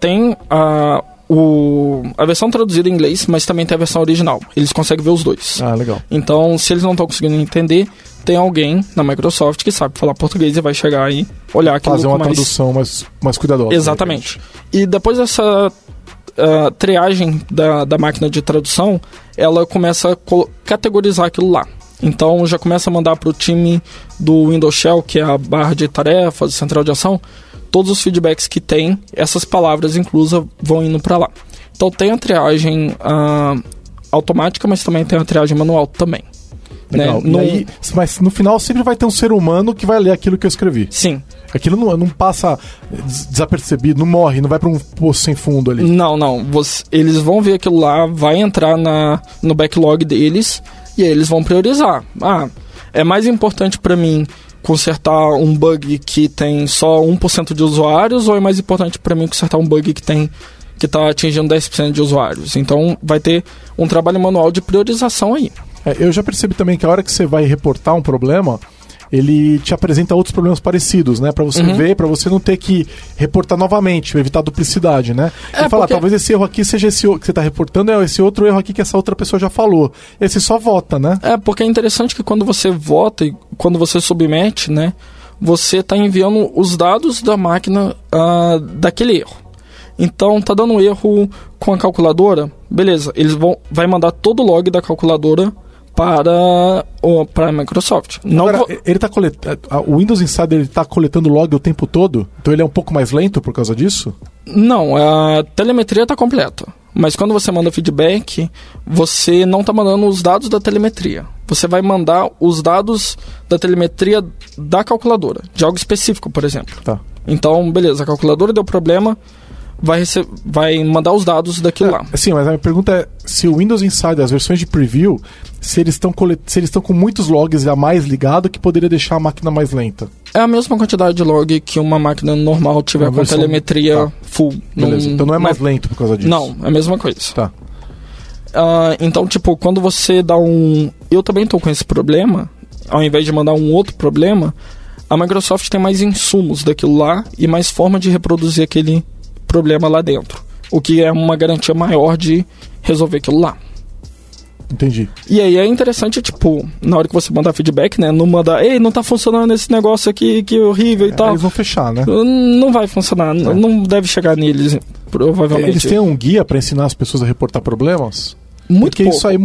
tem a versão traduzida em inglês, mas também tem a versão original. Eles conseguem ver os dois. Legal. Então, se eles não estão conseguindo entender, tem alguém na Microsoft que sabe falar português e vai chegar aí, olhar aquilo mais... Fazer uma tradução mais cuidadosa. Exatamente. E depois dessa triagem da máquina de tradução, ela começa a categorizar aquilo lá. Então, já começa a mandar para o time do Windows Shell, que é a barra de tarefas, central de ação. Todos os feedbacks que tem, essas palavras inclusas vão indo para lá. Então tem a triagem automática, mas também tem a triagem manual também. Legal. Né? Aí, mas no final sempre vai ter um ser humano que vai ler aquilo que eu escrevi. Sim. Aquilo não passa desapercebido, não morre, não vai para um poço sem fundo ali. Não. Eles vão ver aquilo lá, vai entrar no backlog deles e aí eles vão priorizar. É mais importante para mim consertar um bug que tem só 1% de usuários, ou é mais importante para mim consertar um bug que tem que está atingindo 10% de usuários. Então vai ter um trabalho manual de priorização aí. É, eu já percebi também que a hora que você vai reportar um problema, ele te apresenta outros problemas parecidos, né? Pra você ver, pra você não ter que reportar novamente, evitar a duplicidade, né? É, e falar, porque... talvez esse erro aqui seja esse que você tá reportando, é esse outro erro aqui que essa outra pessoa já falou. E aí você só vota, né? É, porque é interessante que quando você vota e quando você submete, né? Você tá enviando os dados da máquina daquele erro. Então, tá dando um erro com a calculadora? Beleza, eles vão mandar todo o log da calculadora para a Microsoft. Não. Agora, ele tá coletando, o Windows Insider está coletando log o tempo todo? Então ele é um pouco mais lento por causa disso? Não, a telemetria está completa. Mas quando você manda feedback, você não está mandando os dados da telemetria. Você vai mandar os dados da telemetria da calculadora, de algo específico, por exemplo. Tá. Então, beleza, a calculadora deu problema, vai mandar os dados daquilo lá. Sim, mas a minha pergunta é se o Windows Insider, as versões de preview, se eles estão com muitos logs a mais ligado, que poderia deixar a máquina mais lenta. É a mesma quantidade de log que uma máquina normal tiver com versão... telemetria full. Beleza, então não é mais lento por causa disso. Não, é a mesma coisa. Tá. Então, tipo, quando você dá um... Eu também estou com esse problema, ao invés de mandar um outro problema, a Microsoft tem mais insumos daquilo lá e mais forma de reproduzir aquele... problema lá dentro, o que é uma garantia maior de resolver aquilo lá. Entendi. E aí é interessante, tipo, na hora que você mandar feedback, né, não mandar, ei, não tá funcionando esse negócio aqui, que horrível e tal. Eles vão fechar, né? Não vai funcionar, não deve chegar neles, provavelmente. Eles têm um guia pra ensinar as pessoas a reportar problemas? Muito Porque pouco. Isso aí,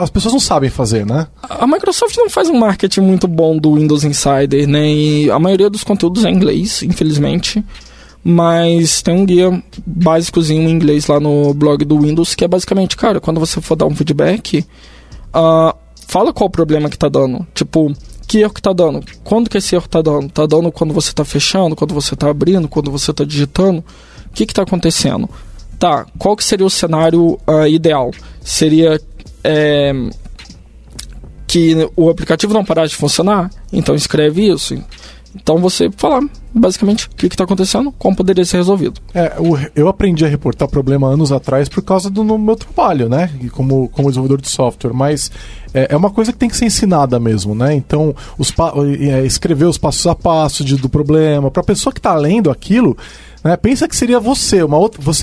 as pessoas não sabem fazer, né? A Microsoft não faz um marketing muito bom do Windows Insider, né, e a maioria dos conteúdos é em inglês, infelizmente. Mas tem um guia básicozinho em inglês lá no blog do Windows, que é basicamente, cara, quando você for dar um feedback, fala qual o problema que tá dando. Tipo, que erro que tá dando? Quando que esse erro tá dando? Tá dando quando você tá fechando, quando você tá abrindo, quando você tá digitando? O que que tá acontecendo? Tá, qual que seria o cenário ideal? Seria que o aplicativo não parasse de funcionar? Então escreve isso. Então você falar, basicamente, o que está acontecendo, como poderia ser resolvido. Eu aprendi a reportar problema anos atrás por causa do meu trabalho, né? E como desenvolvedor de software, mas é uma coisa que tem que ser ensinada mesmo, né? Então, escrever os passos a passo do problema, para a pessoa que está lendo aquilo, né? Pensa que seria você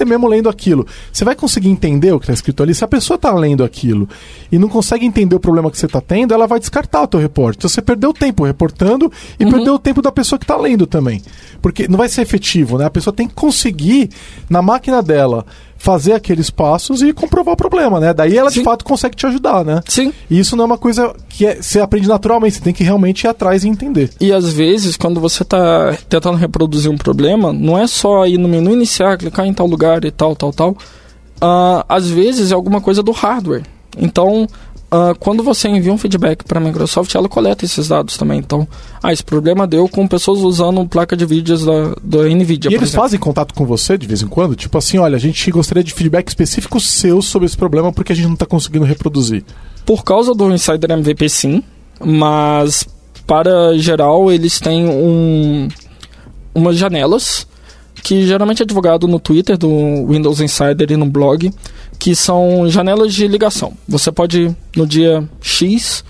mesmo lendo aquilo. Você vai conseguir entender o que está escrito ali? Se a pessoa está lendo aquilo e não consegue entender o problema que você está tendo, ela vai descartar o teu reporte. Então, você perdeu tempo reportando e perdeu o tempo da pessoa que está lendo também. Porque não vai ser efetivo, né? A pessoa tem que conseguir, na máquina dela, fazer aqueles passos e comprovar o problema, né? Daí ela, de fato, consegue te ajudar, né? Sim. E isso não é uma coisa que você aprende naturalmente, você tem que realmente ir atrás e entender. E, às vezes, quando você está tentando reproduzir um problema, não é só ir no menu iniciar, clicar em tal lugar e tal. Às vezes, é alguma coisa do hardware. Então, quando você envia um feedback para a Microsoft, ela coleta esses dados também. Então, esse problema deu com pessoas usando placa de vídeos da NVIDIA. E eles fazem contato com você de vez em quando? Tipo assim, olha, a gente gostaria de feedback específico seu sobre esse problema porque a gente não está conseguindo reproduzir. Por causa do Insider MVP, sim. Mas, para geral, eles têm umas janelas que geralmente é divulgado no Twitter do Windows Insider e no blog, que são janelas de ligação. Você pode, no dia X,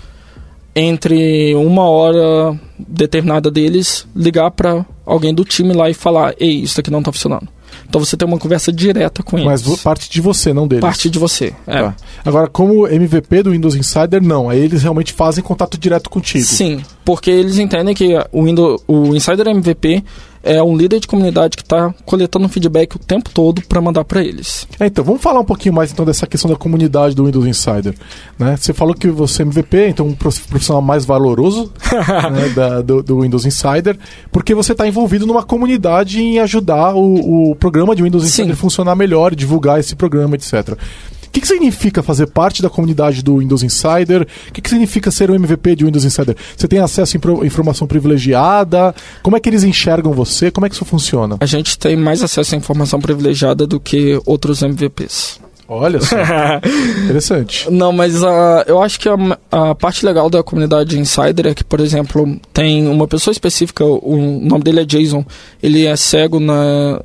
entre uma hora determinada deles, ligar para alguém do time lá e falar, ei, isso aqui não está funcionando. Então você tem uma conversa direta com eles. Mas parte de você, não deles. Parte de você, Tá. Agora, como MVP do Windows Insider, não. Aí eles realmente fazem contato direto contigo. Sim, porque eles entendem que o Insider MVP... é um líder de comunidade que está coletando feedback o tempo todo para mandar para eles. Então, vamos falar um pouquinho mais então dessa questão da comunidade do Windows Insider. Né? Você falou que você é MVP, então um profissional mais valoroso né, do Windows Insider, porque você está envolvido numa comunidade em ajudar o programa de Windows Insider funcionar melhor, divulgar esse programa, etc. O que significa fazer parte da comunidade do Windows Insider? O que significa ser um MVP de Windows Insider? Você tem acesso a informação privilegiada? Como é que eles enxergam você? Como é que isso funciona? A gente tem mais acesso à informação privilegiada do que outros MVPs. Olha só, interessante. Não, mas eu acho que a parte legal da comunidade Insider é que, por exemplo, tem uma pessoa específica, o nome dele é Jason, ele é cego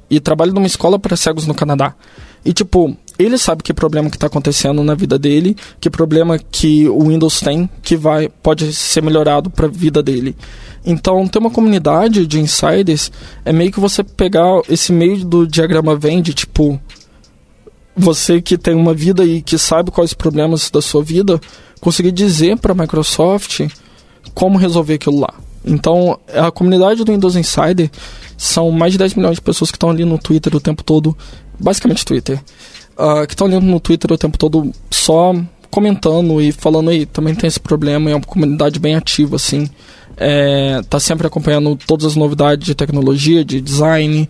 e trabalha numa escola para cegos no Canadá. e tipo, ele sabe que problema que está acontecendo na vida dele, que problema que o Windows tem, que pode ser melhorado para a vida dele. Então, ter uma comunidade de insiders é meio que você pegar esse meio do diagrama Venn, de tipo, você que tem uma vida e que sabe quais problemas da sua vida, conseguir dizer para a Microsoft como resolver aquilo lá. Então, a comunidade do Windows Insider são mais de 10 milhões de pessoas que estão ali no Twitter o tempo todo, basicamente Twitter, que estão olhando no Twitter o tempo todo só comentando e falando aí, também tem esse problema, é uma comunidade bem ativa, assim. Tá sempre acompanhando todas as novidades de tecnologia, de design,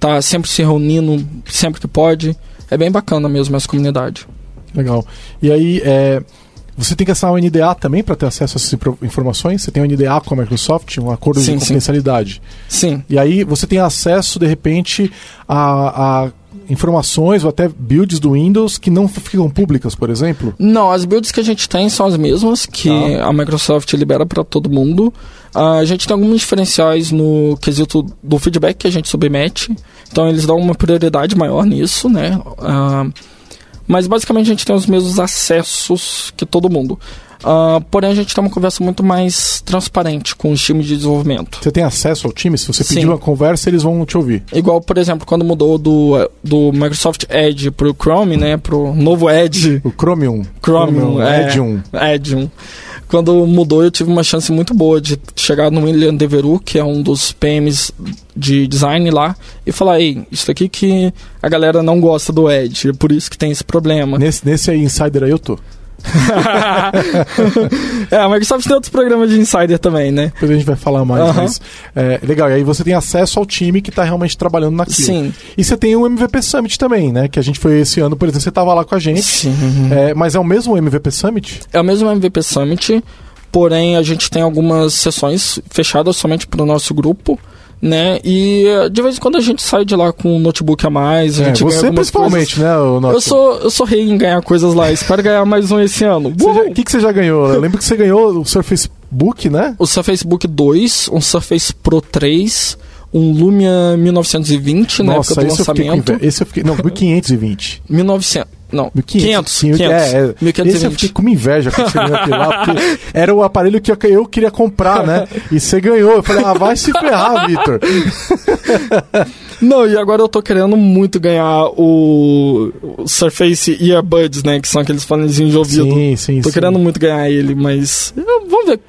tá sempre se reunindo, sempre que pode. É bem bacana mesmo essa comunidade. Legal. E aí, você tem que assinar o NDA também para ter acesso a essas informações? Você tem o NDA com a Microsoft, um acordo de confidencialidade? Sim. E aí você tem acesso, de repente, a informações ou até builds do Windows que não ficam públicas, por exemplo? Não, as builds que a gente tem são as mesmas que a Microsoft libera para todo mundo. A gente tem alguns diferenciais no quesito do feedback que a gente submete, então eles dão uma prioridade maior nisso, né? Mas basicamente a gente tem os mesmos acessos que todo mundo. Porém a gente tem uma conversa muito mais transparente com os times de desenvolvimento. Você tem acesso ao time? Se você pedir uma conversa, eles vão te ouvir. Igual, por exemplo, quando mudou do Microsoft Edge pro Chrome, né? Pro novo Edge. O Chromium. Chromium. Quando mudou, eu tive uma chance muito boa de chegar no William Deveroux, que é um dos PMs de design lá, e falar, ei, isso aqui que a galera não gosta do Edge, é por isso que tem esse problema. Nesse aí, Insider aí eu tô. A Microsoft tem outros programas de Insider também, né? Depois a gente vai falar mais, mas... legal, e aí você tem acesso ao time que está realmente trabalhando naquilo. Sim. E você tem o MVP Summit também, né? Que a gente foi esse ano, por exemplo, você estava lá com a gente. Sim. Mas é o mesmo MVP Summit? É o mesmo MVP Summit, porém a gente tem algumas sessões fechadas somente para o nosso grupo, né? E de vez em quando a gente sai de lá com um notebook a mais, a gente ganha algumas coisas. Você principalmente, né? Eu sou rei em ganhar coisas lá, espero ganhar mais um esse ano. O que você já ganhou? Eu lembro que você ganhou o Surface Book, né? O Surface Book 2, um Surface Pro 3, um Lumia 1920, na época do lançamento. Esse eu fiquei... Não, 1520. 1900... Não, 1500. Esse eu fiquei com uma inveja quando você ganhou aquilo lá, porque era o aparelho que eu queria comprar, né? E você ganhou. Eu falei, vai se ferrar, Vitor. Não, e agora eu tô querendo muito ganhar o Surface Earbuds, né? Que são aqueles fonezinhos de ouvido. Sim, tô querendo muito ganhar ele, mas... Vamos ver.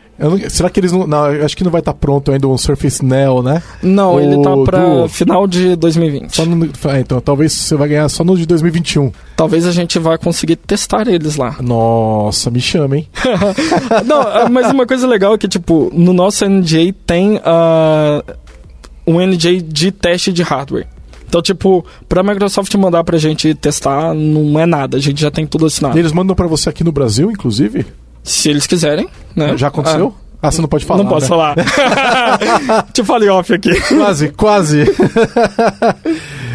Será que eles não, acho que não vai estar pronto ainda o Surface Neo, né? Não, ele tá para final de 2020. Então, talvez você vai ganhar só no de 2021. Talvez a gente vai conseguir testar eles lá. Nossa, me chama, hein? Não, mas uma coisa legal é que, tipo, no nosso NDA tem um NDA de teste de hardware. Então, tipo, pra Microsoft mandar pra gente testar, não é nada. A gente já tem tudo assinado. E eles mandam pra você aqui no Brasil, inclusive? Se eles quiserem, né? Já aconteceu? Você não pode falar. Não posso falar. Te falei off aqui. Quase.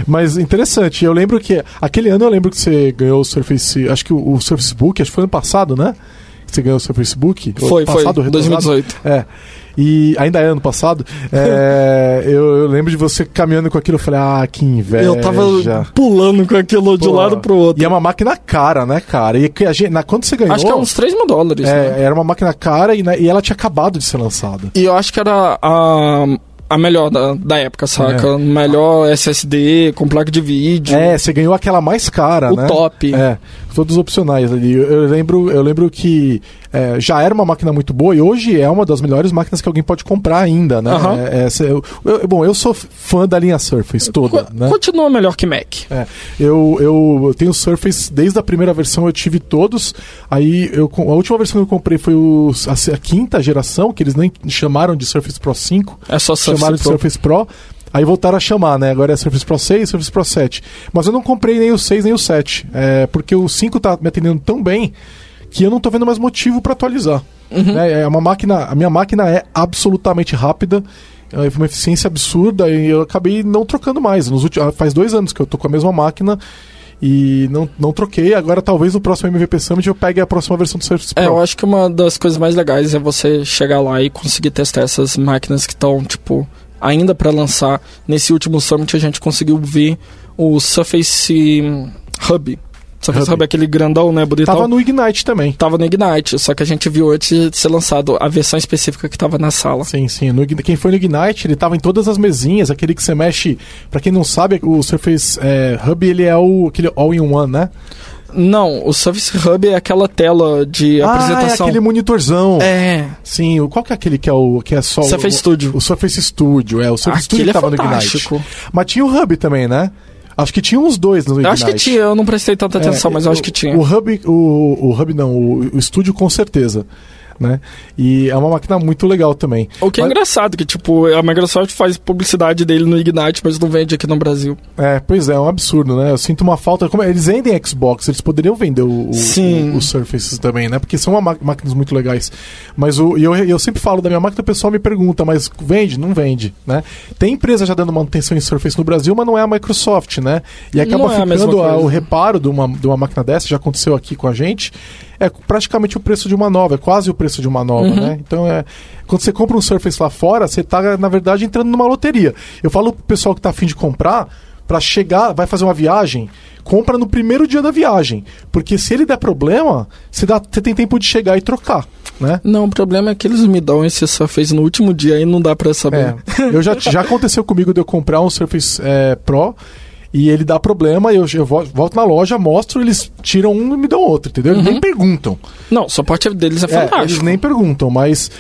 Mas interessante. Eu lembro que... Aquele ano eu lembro que você ganhou o Surface... Acho que o Surface Book, acho que foi ano passado, né? Que você ganhou o Surface Book. Foi, 2018. E ainda é ano passado. Eu lembro de você caminhando com aquilo. Eu falei, que inveja. Eu tava pulando com aquilo de um lado pro outro. E é uma máquina cara, né, cara? E quando você ganhou... Acho que é uns $3.000, né? Era uma máquina cara e ela tinha acabado de ser lançada. E eu acho que era a melhor da época, saca? Melhor SSD, com placa de vídeo. Você ganhou aquela mais cara, né? O top. Todos opcionais ali. Eu lembro que já era uma máquina muito boa e hoje é uma das melhores máquinas que alguém pode comprar ainda, né? Uhum. Eu sou fã da linha Surface toda, né? Continua melhor que Mac. Eu tenho Surface desde a primeira versão, eu tive todos. Aí a última versão que eu comprei foi a quinta geração, que eles nem chamaram de Surface Pro 5. É só Surface chamaram Pro. De Surface Pro. Aí voltaram a chamar, né? Agora é Surface Pro 6 e Surface Pro 7. Mas eu não comprei nem o 6 nem o 7. Porque o 5 tá me atendendo tão bem que eu não tô vendo mais motivo para atualizar. Uhum. A minha máquina é absolutamente rápida, é uma eficiência absurda e eu acabei não trocando mais. Faz 2 anos que eu tô com a mesma máquina e não troquei. Agora talvez no próximo MVP Summit eu pegue a próxima versão do Surface Pro. Eu acho que uma das coisas mais legais é você chegar lá e conseguir testar essas máquinas que estão, tipo... ainda para lançar. Nesse último Summit a gente conseguiu ver o Surface Hub. Surface Hub é aquele grandão, né, bonitão. Tava no Ignite também. Tava no Ignite, só que a gente viu antes de ser lançado a versão específica que tava na sala. Sim, sim. Quem foi no Ignite, ele tava em todas as mesinhas, aquele que você mexe... Pra quem não sabe, o Surface Hub, ele é aquele all-in-one, né? Não, o Surface Hub é aquela tela de apresentação. Ah, é aquele monitorzão. É. Sim, qual que é aquele que é o... Que é só Surface Studio. O Surface Studio, o Surface Studio que tava no Ignite. Mas tinha o Hub também, né? Acho que tinha uns dois no Ignite. Acho que tinha, eu não prestei tanta atenção, mas eu acho que tinha. O estúdio com certeza, né? E é uma máquina muito legal também. O que é engraçado, que tipo, a Microsoft faz publicidade dele no Ignite, mas não vende aqui no Brasil. É, pois é um absurdo, né? Eu sinto uma falta... Como eles vendem Xbox, eles poderiam vender o Surface também, né? Porque são máquinas muito legais. Mas eu sempre falo da minha máquina, o pessoal me pergunta, mas vende? Não vende, né? Tem empresa já dando manutenção em Surface no Brasil, mas não é a Microsoft, né? E acaba ficando o reparo de uma máquina dessa, já aconteceu aqui com a gente, é praticamente o preço de uma nova, é quase o preço de uma nova, né? Então, quando você compra um Surface lá fora, você tá, na verdade, entrando numa loteria. Eu falo pro pessoal que tá a fim de comprar, pra chegar, vai fazer uma viagem, compra no primeiro dia da viagem, porque se ele der problema, você tem tempo de chegar e trocar, né? Não, o problema é que eles me dão esse Surface no último dia e não dá pra saber. Eu já aconteceu comigo de eu comprar um Surface Pro, e ele dá problema, eu volto na loja, mostro, eles tiram um e me dão outro, entendeu? Eles nem perguntam. Não, o suporte deles é fantástico. Eles nem perguntam, mas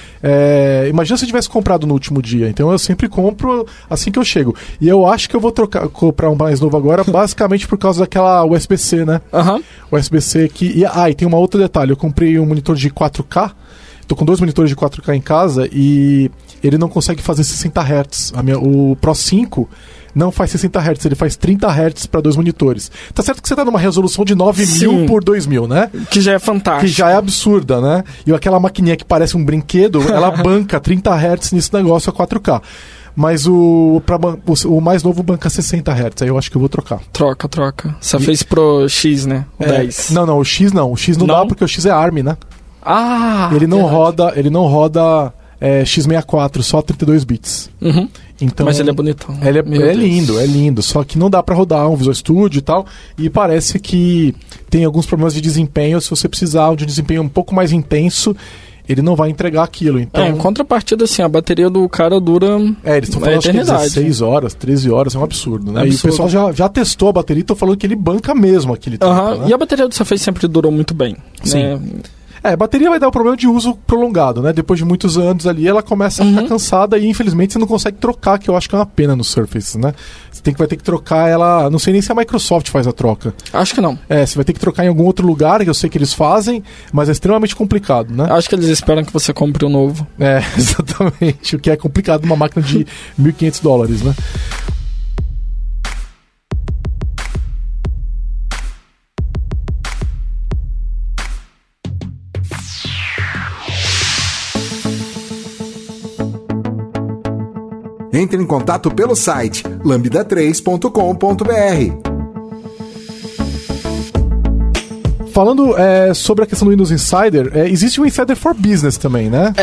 imagina se eu tivesse comprado no último dia. Então eu sempre compro assim que eu chego. E eu acho que eu vou comprar um mais novo agora, basicamente por causa daquela USB-C, né? USB-C que... E tem um outro detalhe, eu comprei um monitor de 4K, tô com dois monitores de 4K em casa e ele não consegue fazer 60 Hz. O Pro 5... não faz 60 Hz, ele faz 30 Hz para dois monitores. Tá certo que você tá numa resolução de 9.000 por 2.000, né? Que já é fantástico. Que já é absurda, né? E aquela maquininha que parece um brinquedo, ela banca 30 Hz nesse negócio a 4K. Mas o mais novo banca 60 Hz, aí eu acho que eu vou trocar. Troca. Você fez pro X, né? O 10. Não, o X não. O X não dá porque o X é ARM, né? Ah! Ele não roda x64, só 32 bits. Então, mas ele é bonitão. Ele é lindo. Só que não dá pra rodar um Visual Studio e tal. E parece que tem alguns problemas de desempenho. Se você precisar de um desempenho um pouco mais intenso, ele não vai entregar aquilo. Então, em contrapartida, assim, a bateria do cara dura eles estão falando, acho que 16 horas, 13 horas. É um absurdo, né? É absurdo. E o pessoal já testou a bateria e estão falando que ele banca mesmo aquele tempo, né? E a bateria do Surface sempre durou muito bem. Sim. Né? A bateria vai dar um problema de uso prolongado, né? Depois de muitos anos ali, ela começa a ficar cansada e, infelizmente, você não consegue trocar, que eu acho que é uma pena no Surface, né? Você vai ter que trocar ela... Não sei nem se a Microsoft faz a troca. Acho que não. Você vai ter que trocar em algum outro lugar, que eu sei que eles fazem, mas é extremamente complicado, né? Acho que eles esperam que você compre um novo. Exatamente. O que é complicado numa máquina de $1.500, né? Entre em contato pelo site lambda3.com.br. Falando sobre a questão do Windows Insider, existe o Insider for Business também, né?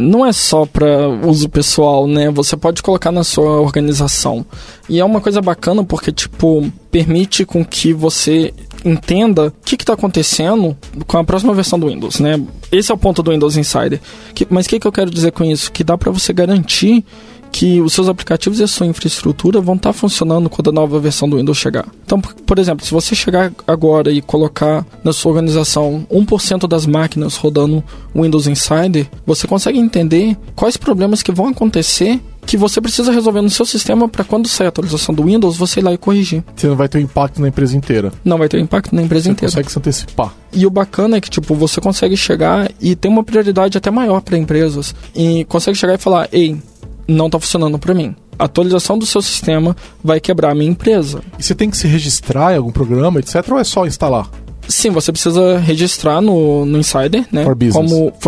Não é só para uso pessoal, né? Você pode colocar na sua organização. E é uma coisa bacana porque, tipo, permite com que você entenda o que está acontecendo com a próxima versão do Windows, né? Esse é o ponto do Windows Insider. Mas o que eu quero dizer com isso? Que dá para você garantir que os seus aplicativos e a sua infraestrutura vão estar funcionando quando a nova versão do Windows chegar. Então, por exemplo, se você chegar agora e colocar na sua organização 1% das máquinas rodando o Windows Insider, você consegue entender quais problemas que vão acontecer que você precisa resolver no seu sistema para quando sair a atualização do Windows, você ir lá e corrigir. Você não vai ter um impacto na empresa inteira. Você consegue se antecipar. E o bacana é que, tipo, você consegue chegar e tem uma prioridade até maior para empresas. E consegue chegar e falar, ei, não está funcionando para mim. A atualização do seu sistema vai quebrar a minha empresa. E você tem que se registrar em algum programa, etc., ou é só instalar? Sim, você precisa registrar no Insider, né? For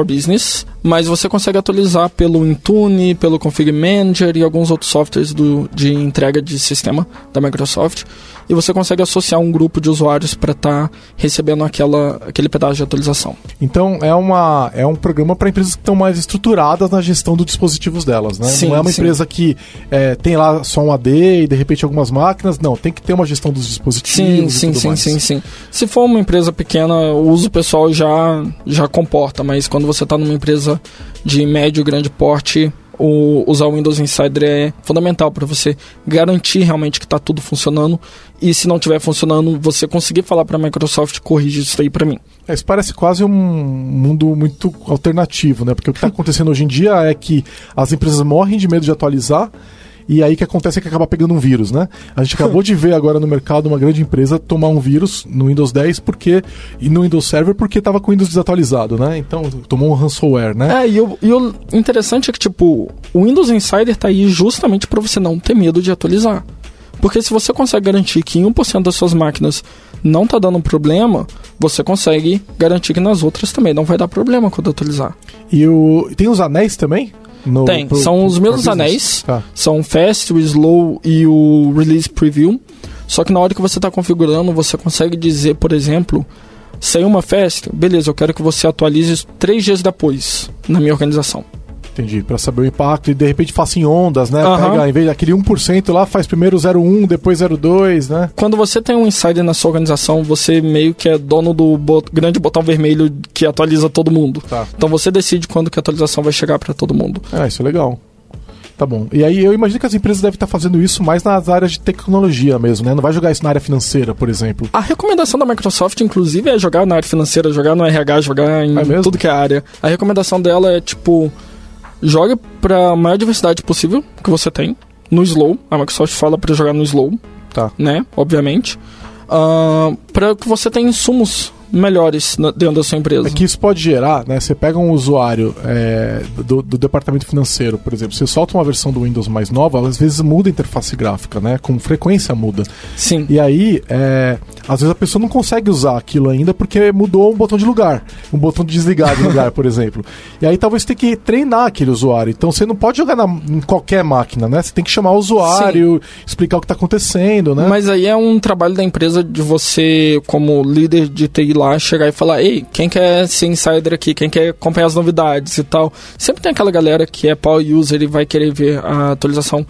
Business. mas você consegue atualizar pelo Intune, pelo Config Manager e alguns outros softwares de entrega de sistema da Microsoft, e você consegue associar um grupo de usuários para estar recebendo aquele pedaço de atualização. Então é um programa para empresas que estão mais estruturadas na gestão dos dispositivos delas, né? Sim, não é uma empresa que tem lá só um AD e de repente algumas máquinas, não, tem que ter uma gestão dos dispositivos. Sim. Se for uma empresa pequena, o uso pessoal já comporta, mas quando você está numa empresa de médio e grande porte, usar o Windows Insider é fundamental para você garantir realmente que está tudo funcionando, e se não estiver funcionando, você conseguir falar para a Microsoft: corrige isso aí para mim. Isso parece quase um mundo muito alternativo, né? Porque o que está acontecendo hoje em dia é que as empresas morrem de medo de atualizar, e aí o que acontece é que acaba pegando um vírus, né? A gente acabou de ver agora no mercado uma grande empresa tomar um vírus no Windows 10 e no Windows Server porque estava com o Windows desatualizado, né? Então tomou um ransomware, né? E o interessante é que, o Windows Insider está aí justamente para você não ter medo de atualizar. Porque se você consegue garantir que em 1% das suas máquinas não está dando problema, você consegue garantir que nas outras também não vai dar problema quando atualizar. Tem os anéis também? São os mesmos anéis, são o Fast, o Slow e o Release Preview, só que na hora que você está configurando, você consegue dizer, por exemplo, saiu uma Fast, beleza, eu quero que você atualize 3 dias depois na minha organização. Entendi, para saber o impacto, e de repente faça em ondas, né? Pega, em vez daquele 1% lá, faz primeiro 0,1, depois 0,2, né? Quando você tem um insider na sua organização, você meio que é dono do grande botão vermelho que atualiza todo mundo. Tá. Então você decide quando que a atualização vai chegar para todo mundo. Isso é legal. Tá bom. E aí eu imagino que as empresas devem estar fazendo isso mais nas áreas de tecnologia mesmo, né? Não vai jogar isso na área financeira, por exemplo. A recomendação da Microsoft, inclusive, é jogar na área financeira, jogar no RH, jogar em tudo que é área. A recomendação dela é, jogue para a maior diversidade possível que você tem, no Slow. A Microsoft fala para jogar no Slow, né? Obviamente. Para que você tenha insumos melhores dentro da sua empresa. É que isso pode gerar, né? Você pega um usuário do departamento financeiro, por exemplo, você solta uma versão do Windows mais nova, às vezes muda a interface gráfica, né? Com frequência muda. Sim. E aí, às vezes a pessoa não consegue usar aquilo ainda porque mudou um botão de lugar, um botão de desligar de lugar, por exemplo. E aí talvez você tenha que treinar aquele usuário. Então você não pode jogar em qualquer máquina, né? Você tem que chamar o usuário, Sim. explicar o que está acontecendo, né? Mas aí é um trabalho da empresa de você, como líder de TI lá, chegar e falar: ei, quem quer ser insider aqui? Quem quer acompanhar as novidades e tal? Sempre tem aquela galera que é power user e vai querer ver a atualização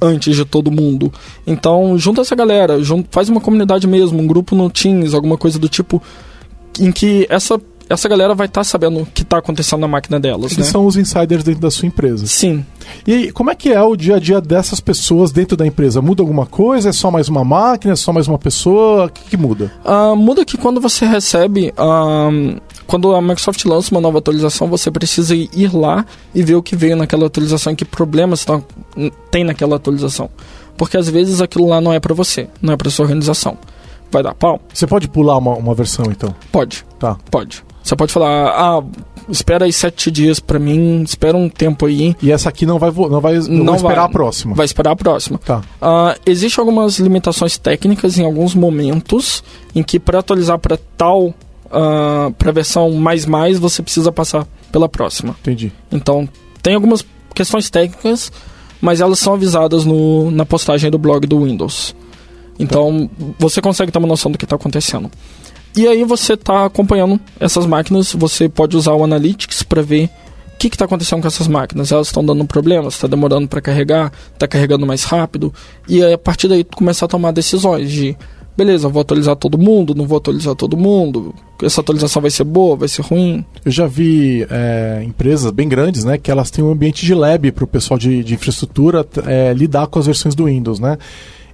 antes de todo mundo. Então, junta essa galera, faz uma comunidade mesmo, um grupo no Teams, alguma coisa do tipo, em que essa galera vai estar sabendo o que está acontecendo na máquina delas. Eles são os insiders dentro da sua empresa. Sim. E aí, como é que é o dia a dia dessas pessoas dentro da empresa? Muda alguma coisa? É só mais uma máquina? É só mais uma pessoa? O que muda? Muda que quando você recebe... quando a Microsoft lança uma nova atualização, você precisa ir lá e ver o que veio naquela atualização e que problemas tem naquela atualização. Porque às vezes aquilo lá não é para você, não é para sua organização. Vai dar pau. Você pode pular uma versão, então? Pode. Tá. Pode. Você pode falar, espera aí 7 dias pra mim, espera um tempo aí. E essa aqui não vai esperar a próxima. Vai esperar a próxima. Tá. Existem algumas limitações técnicas em alguns momentos em que para atualizar para tal, para versão mais, você precisa passar pela próxima. Entendi. Então, tem algumas questões técnicas, mas elas são avisadas na postagem do blog do Windows. Então, você consegue ter uma noção do que está acontecendo. E aí você está acompanhando essas máquinas, você pode usar o Analytics para ver o que está acontecendo com essas máquinas. Elas estão dando problemas, está demorando para carregar, está carregando mais rápido. E aí, a partir daí, tu começa a tomar decisões de, beleza, vou atualizar todo mundo, não vou atualizar todo mundo, essa atualização vai ser boa, vai ser ruim. Eu já vi empresas bem grandes, né, que elas têm um ambiente de lab para o pessoal de infraestrutura lidar com as versões do Windows, né?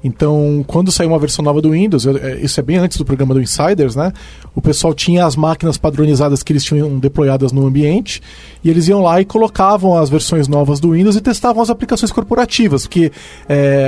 Então, quando saiu uma versão nova do Windows, isso é bem antes do programa do Insiders, né? O pessoal tinha as máquinas padronizadas que eles tinham deployadas no ambiente, e eles iam lá e colocavam as versões novas do Windows e testavam as aplicações corporativas, porque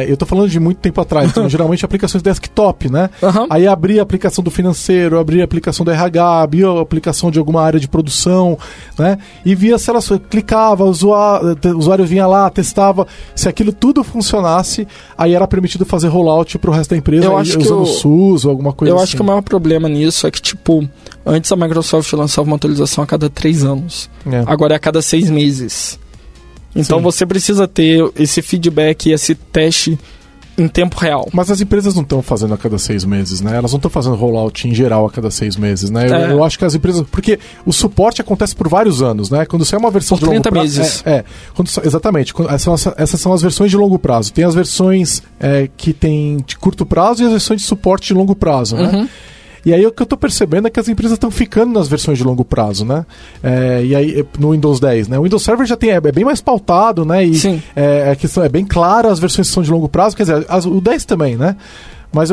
eu estou falando de muito tempo atrás, então, geralmente aplicações desktop, né? Uhum. Aí abria a aplicação do financeiro, abria a aplicação do RH, abria a aplicação de alguma área de produção, né? E via se elas clicava, o usuário vinha lá, testava, se aquilo tudo funcionasse, aí era permitido fazer fazer rollout pro resto da empresa usando o SUS ou alguma coisa assim. Eu acho que o maior problema nisso é que, tipo, antes a Microsoft lançava uma atualização a cada 3 anos. É. Agora é a cada 6 meses. Então você precisa ter esse feedback e esse teste em tempo real. Mas as empresas não estão fazendo a cada 6 meses, né? Elas não estão fazendo rollout em geral a cada 6 meses, né? É. Eu acho que as empresas... Porque o suporte acontece por vários anos, né? Quando sai uma versão por de longo prazo... Por 30 meses. Exatamente. Essas são as versões de longo prazo. Tem as versões que tem de curto prazo e as versões de suporte de longo prazo, né? Uhum. E aí o que eu tô percebendo é que as empresas estão ficando nas versões de longo prazo, né? E aí no Windows 10, né? O Windows Server já tem, é bem mais pautado, né? E sim. A questão é bem clara, as versões são de longo prazo, quer dizer, o 10 também, né? Mas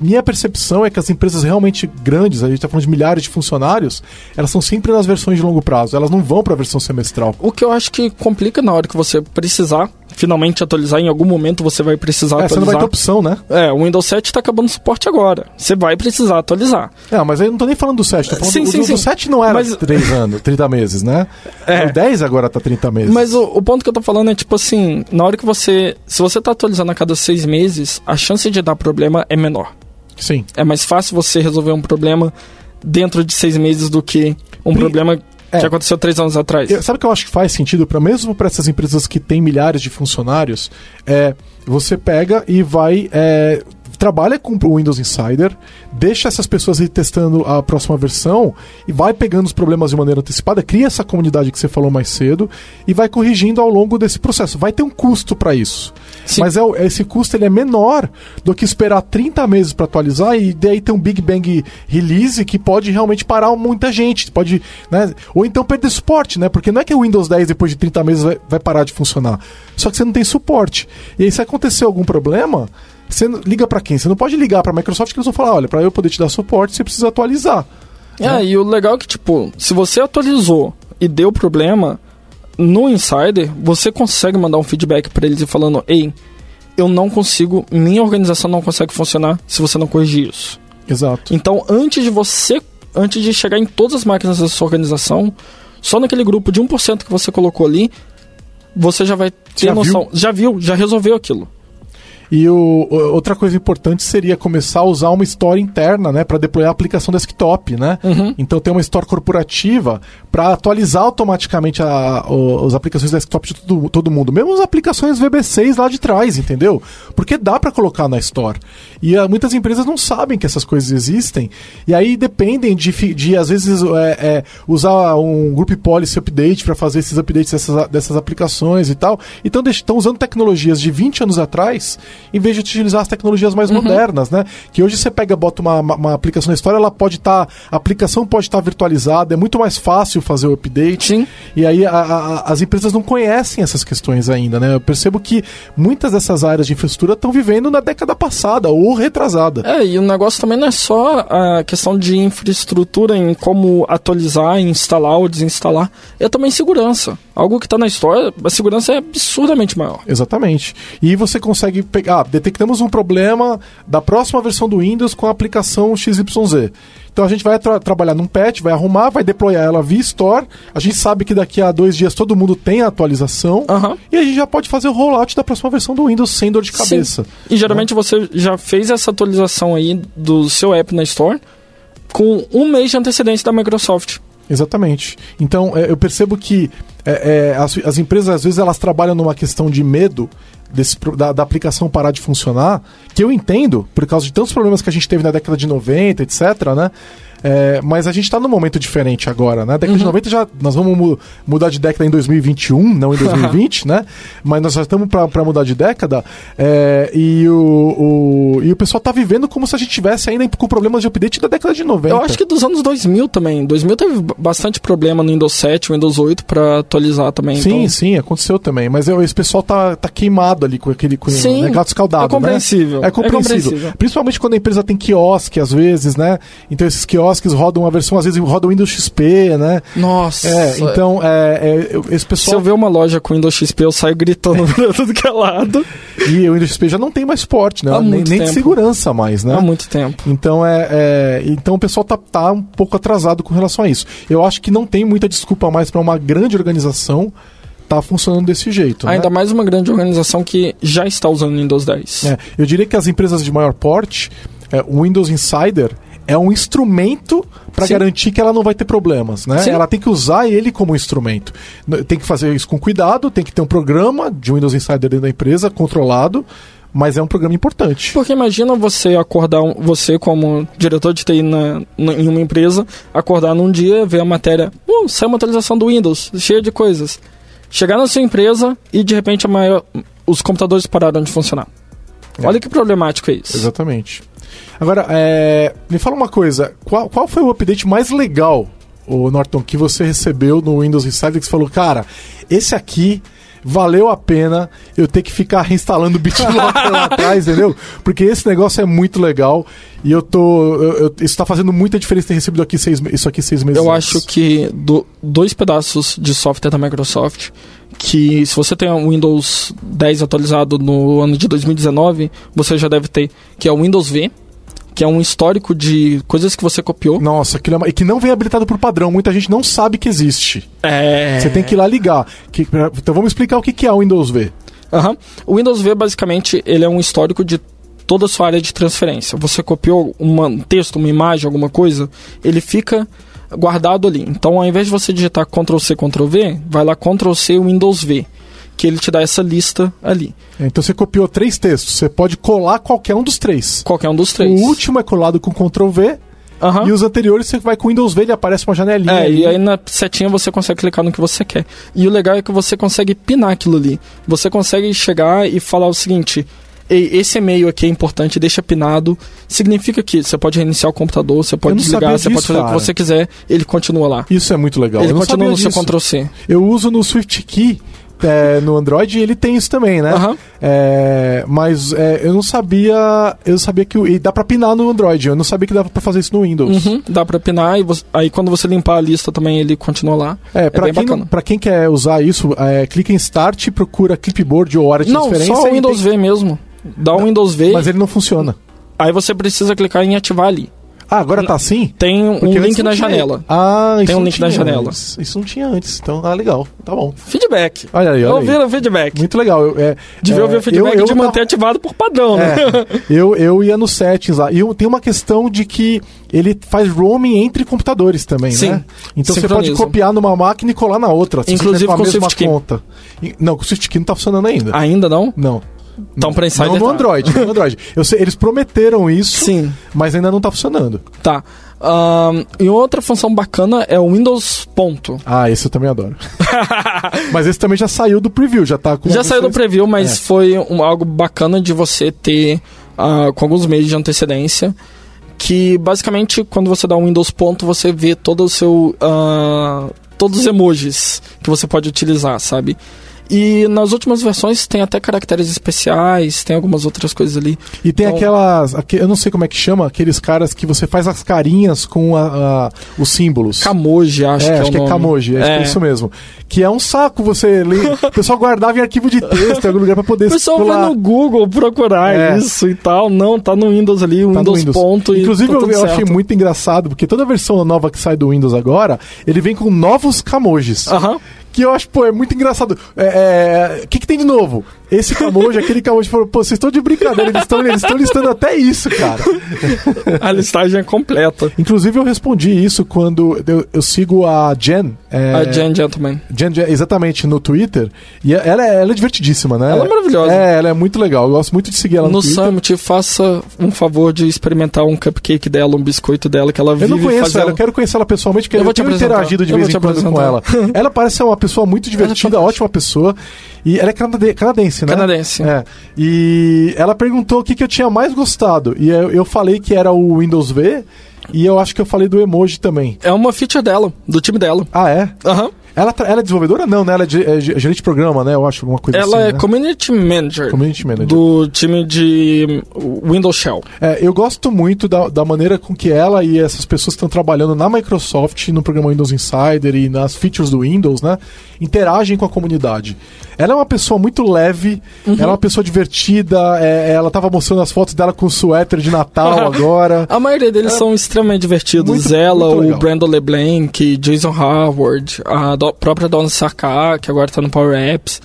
minha percepção é que as empresas realmente grandes, a gente está falando de milhares de funcionários, elas são sempre nas versões de longo prazo, elas não vão para a versão semestral. O que eu acho que complica na hora que você precisar finalmente atualizar, em algum momento você vai precisar atualizar. Você não vai ter opção, né? O Windows 7 está acabando o suporte agora, você vai precisar atualizar. Mas aí eu não estou nem falando do 7, estou falando do 7 não era 30 meses, né? O 10 agora está 30 meses. Mas o ponto que eu estou falando é tipo assim, na hora que você, se você está atualizando a cada 6 meses, a chance de dar problema é menor. Sim. É mais fácil você resolver um problema dentro de 6 meses do que um problema que aconteceu 3 anos atrás. Sabe o que eu acho que faz sentido mesmo para essas empresas que têm milhares de funcionários? Você pega e vai... trabalha com o Windows Insider, deixa essas pessoas ir testando a próxima versão e vai pegando os problemas de maneira antecipada, cria essa comunidade que você falou mais cedo e vai corrigindo ao longo desse processo. Vai ter um custo para isso. Sim. Mas esse custo ele é menor do que esperar 30 meses para atualizar e daí ter um Big Bang Release que pode realmente parar muita gente. Pode, né? Ou então perder suporte, né? Porque não é que o Windows 10 depois de 30 meses vai parar de funcionar. Só que você não tem suporte. E aí se acontecer algum problema... Você liga pra quem? Você não pode ligar pra Microsoft que eles vão falar, olha, pra eu poder te dar suporte, você precisa atualizar. Né? E o legal é que, tipo, se você atualizou e deu problema, no Insider, você consegue mandar um feedback pra eles e falando, ei, eu não consigo, minha organização não consegue funcionar se você não corrigir isso. Exato. Então, antes de chegar em todas as máquinas da sua organização, só naquele grupo de 1% que você colocou ali, você já vai ter noção. Já resolveu aquilo. E outra coisa importante seria começar a usar uma store interna, né, para deployar a aplicação desktop, né? Uhum. Então tem uma store corporativa para atualizar automaticamente as aplicações desktop de todo mundo, mesmo as aplicações VB6 lá de trás, entendeu? Porque dá para colocar na store. E muitas empresas não sabem que essas coisas existem e aí dependem de às vezes usar um group policy update para fazer esses updates dessas aplicações e tal. Então estão usando tecnologias de 20 anos atrás em vez de utilizar as tecnologias mais modernas, né? Que hoje você bota uma aplicação na história, a aplicação pode estar virtualizada, é muito mais fácil fazer o update. Sim. E aí as empresas não conhecem essas questões ainda, né? Eu percebo que muitas dessas áreas de infraestrutura estão vivendo na década passada ou retrasada. E o negócio também não é só a questão de infraestrutura em como atualizar, instalar ou desinstalar, é também segurança. Algo que está na história, a segurança é absurdamente maior. Exatamente. E você consegue detectamos um problema da próxima versão do Windows com a aplicação XYZ. Então a gente vai trabalhar num patch, vai arrumar, vai deployar ela via Store. A gente sabe que daqui a 2 dias todo mundo tem a atualização e a gente já pode fazer o rollout da próxima versão do Windows sem dor de cabeça. Sim. E geralmente você já fez essa atualização aí do seu app na Store com 1 mês de antecedência da Microsoft. Exatamente. Então eu percebo que as empresas às vezes elas trabalham numa questão de medo da aplicação parar de funcionar, que eu entendo, por causa de tantos problemas que a gente teve na década de 90, etc, né? Mas a gente está num momento diferente agora, né? Década de 90 já... Nós vamos mudar de década em 2021, não em 2020, né? Mas nós já estamos para mudar de década. E o pessoal está vivendo como se a gente tivesse ainda com problemas de update da década de 90. Eu acho que dos anos 2000 também. 2000 teve bastante problema no Windows 7, Windows 8 para atualizar também. Sim, então... sim, aconteceu também. Mas esse pessoal tá queimado ali com aquele... Sim, né? Gato escaldado, é compreensível. Né? É compreensível. Principalmente quando a empresa tem quiosque, às vezes, né? Então esses quiosques rodam uma versão, às vezes rodam Windows XP, né? Nossa! Então, esse pessoal... Se eu ver uma loja com Windows XP, eu saio gritando pra tudo que é lado. E o Windows XP já não tem mais suporte, né? Nem de segurança mais, né? Há muito tempo. Então, então o pessoal tá um pouco atrasado com relação a isso. Eu acho que não tem muita desculpa mais pra uma grande organização tá funcionando desse jeito. Ainda mais uma grande organização que já está usando o Windows 10. É, eu diria que as empresas de maior porte, o Windows Insider é um instrumento para garantir que ela não vai ter problemas, né? Sim. Ela tem que usar ele como instrumento. Tem que fazer isso com cuidado, tem que ter um programa de Windows Insider dentro da empresa, controlado, mas é um programa importante. Porque imagina você acordar, você como diretor de TI em uma empresa, acordar num dia, ver a matéria, saiu uma atualização do Windows, cheia de coisas. Chegar na sua empresa e, de repente, os computadores pararam de funcionar. É. Olha que problemático é isso. Exatamente. Agora, me fala uma coisa, qual foi o update mais legal, Norton, que você recebeu no Windows Insider, que você falou, cara, esse aqui... valeu a pena eu ter que ficar reinstalando o BitLocker lá atrás, entendeu? Porque esse negócio é muito legal e isso está fazendo muita diferença ter recebido isso aqui 6 meses eu antes. Acho que dois pedaços de software da Microsoft, que se você tem o Windows 10 atualizado no ano de 2019, você já deve ter, que é o Windows V, que é um histórico de coisas que você copiou. Nossa, e que não vem habilitado por padrão. Muita gente não sabe que existe. Você tem que ir lá ligar. Então vamos explicar o que é o Windows V. Uhum. O Windows V, basicamente, ele é um histórico de toda a sua área de transferência. Você copiou um texto, uma imagem, alguma coisa, ele fica guardado ali. Então, ao invés de você digitar Ctrl+C, Ctrl+V, vai lá Ctrl+C Windows V, que ele te dá essa lista ali. Então você copiou 3 textos, você pode colar qualquer um dos 3. Qualquer um dos 3. O último é colado com Ctrl+V, e os anteriores você vai com Windows V, ele aparece uma janelinha. E aí na setinha você consegue clicar no que você quer. E o legal é que você consegue pinar aquilo ali. Você consegue chegar e falar o seguinte, esse e-mail aqui é importante, deixa pinado. Significa que você pode reiniciar o computador, você pode desligar, você pode fazer o que você quiser, ele continua lá. Isso é muito legal. Ele continua no seu Ctrl+C. Eu uso no SwiftKey, no Android, ele tem isso também, né? Uhum. Mas eu não sabia. Eu sabia que dá pra pinar no Android. Eu não sabia que dava pra fazer isso no Windows. Uhum, dá pra pinar, aí quando você limpar a lista também ele continua lá. Pra quem quer usar isso, clica em Start, procura Clipboard ou área de transferência. Não, só o Windows V mesmo. Dá o Windows V. Mas ele não funciona. Aí você precisa clicar em ativar ali. Ah, agora tá assim? Tem um link na janela. Tem um link na janela. Isso não tinha antes, então legal, tá bom. Feedback. Olha aí, olha aí. Ouvir o feedback. Muito legal. Devia ouvir o feedback de manter ativado por padrão, né? Eu ia nos settings lá. E tem uma questão de que ele faz roaming entre computadores também, sim, né? Então você pode copiar numa máquina e colar na outra. Inclusive com a mesma conta. Não, com o SwiftKey não tá funcionando ainda. Ainda não? Não. Então, para Insider não no Android, no Android. Eu sei, eles prometeram isso, sim, mas ainda não está funcionando. Tá. E outra função bacana é o Windows Ponto. Ah, esse eu também adoro. Mas esse também já saiu do preview, já tá com... Já saiu do preview, mas foi algo bacana de você ter com alguns meses de antecedência, que basicamente quando você dá um Windows Ponto, você vê todo o seu... todos os emojis que você pode utilizar, sabe? E nas últimas versões tem até caracteres especiais, tem algumas outras coisas ali. E tem eu não sei como é que chama, aqueles caras que você faz as carinhas com os símbolos. Camoji, acho que é Camoji, é isso mesmo. Que é um saco você ler. O pessoal guardava em arquivo de texto em algum lugar pra poder... O pessoal vai no Google procurar isso e tal. Não, tá no Windows ali, o Windows Ponto. Inclusive eu achei muito engraçado, porque toda versão nova que sai do Windows agora, ele vem com novos Camojis. Aham. Que eu acho, é muito engraçado. Que tem de novo? Esse Camoji, aquele Camoji, falou, vocês estão de brincadeira, eles estão listando até isso, cara. A listagem é completa. Inclusive, eu respondi isso quando eu sigo a Jen. A Jen Gentleman. Jen, exatamente, no Twitter. E ela é divertidíssima, né? Ela é maravilhosa. Ela é muito legal. Eu gosto muito de seguir ela no Twitter. No Summit, faça um favor de experimentar um cupcake dela, um biscoito dela, que ela vive fazendo. Eu não conheço ela, eu quero conhecer ela pessoalmente, porque eu tenho interagido de vez em quando com ela. Ela parece ser uma pessoa muito divertida, ótima pessoa. E ela é canadense, né? Canadense. E ela perguntou o que eu tinha mais gostado. E eu falei que era o Windows V. E eu acho que eu falei do emoji também. É uma feature dela, do time dela. Ah, é? Aham. Uhum. Ela é desenvolvedora? Não, né? Ela é gerente de programa, né? Eu acho alguma coisa assim. Ela é community manager do time de Windows Shell. Eu gosto muito da maneira com que ela e essas pessoas que estão trabalhando na Microsoft, no programa Windows Insider e nas features do Windows, né? Interagem com a comunidade. Ela é uma pessoa muito leve, ela é uma pessoa divertida, ela estava mostrando as fotos dela com o suéter de Natal agora. A maioria deles são extremamente divertidos. Muito, ela, muito o Brandon LeBlanc, Jason Howard, a Dona própria Dona Sarkar, que agora está no Power Apps.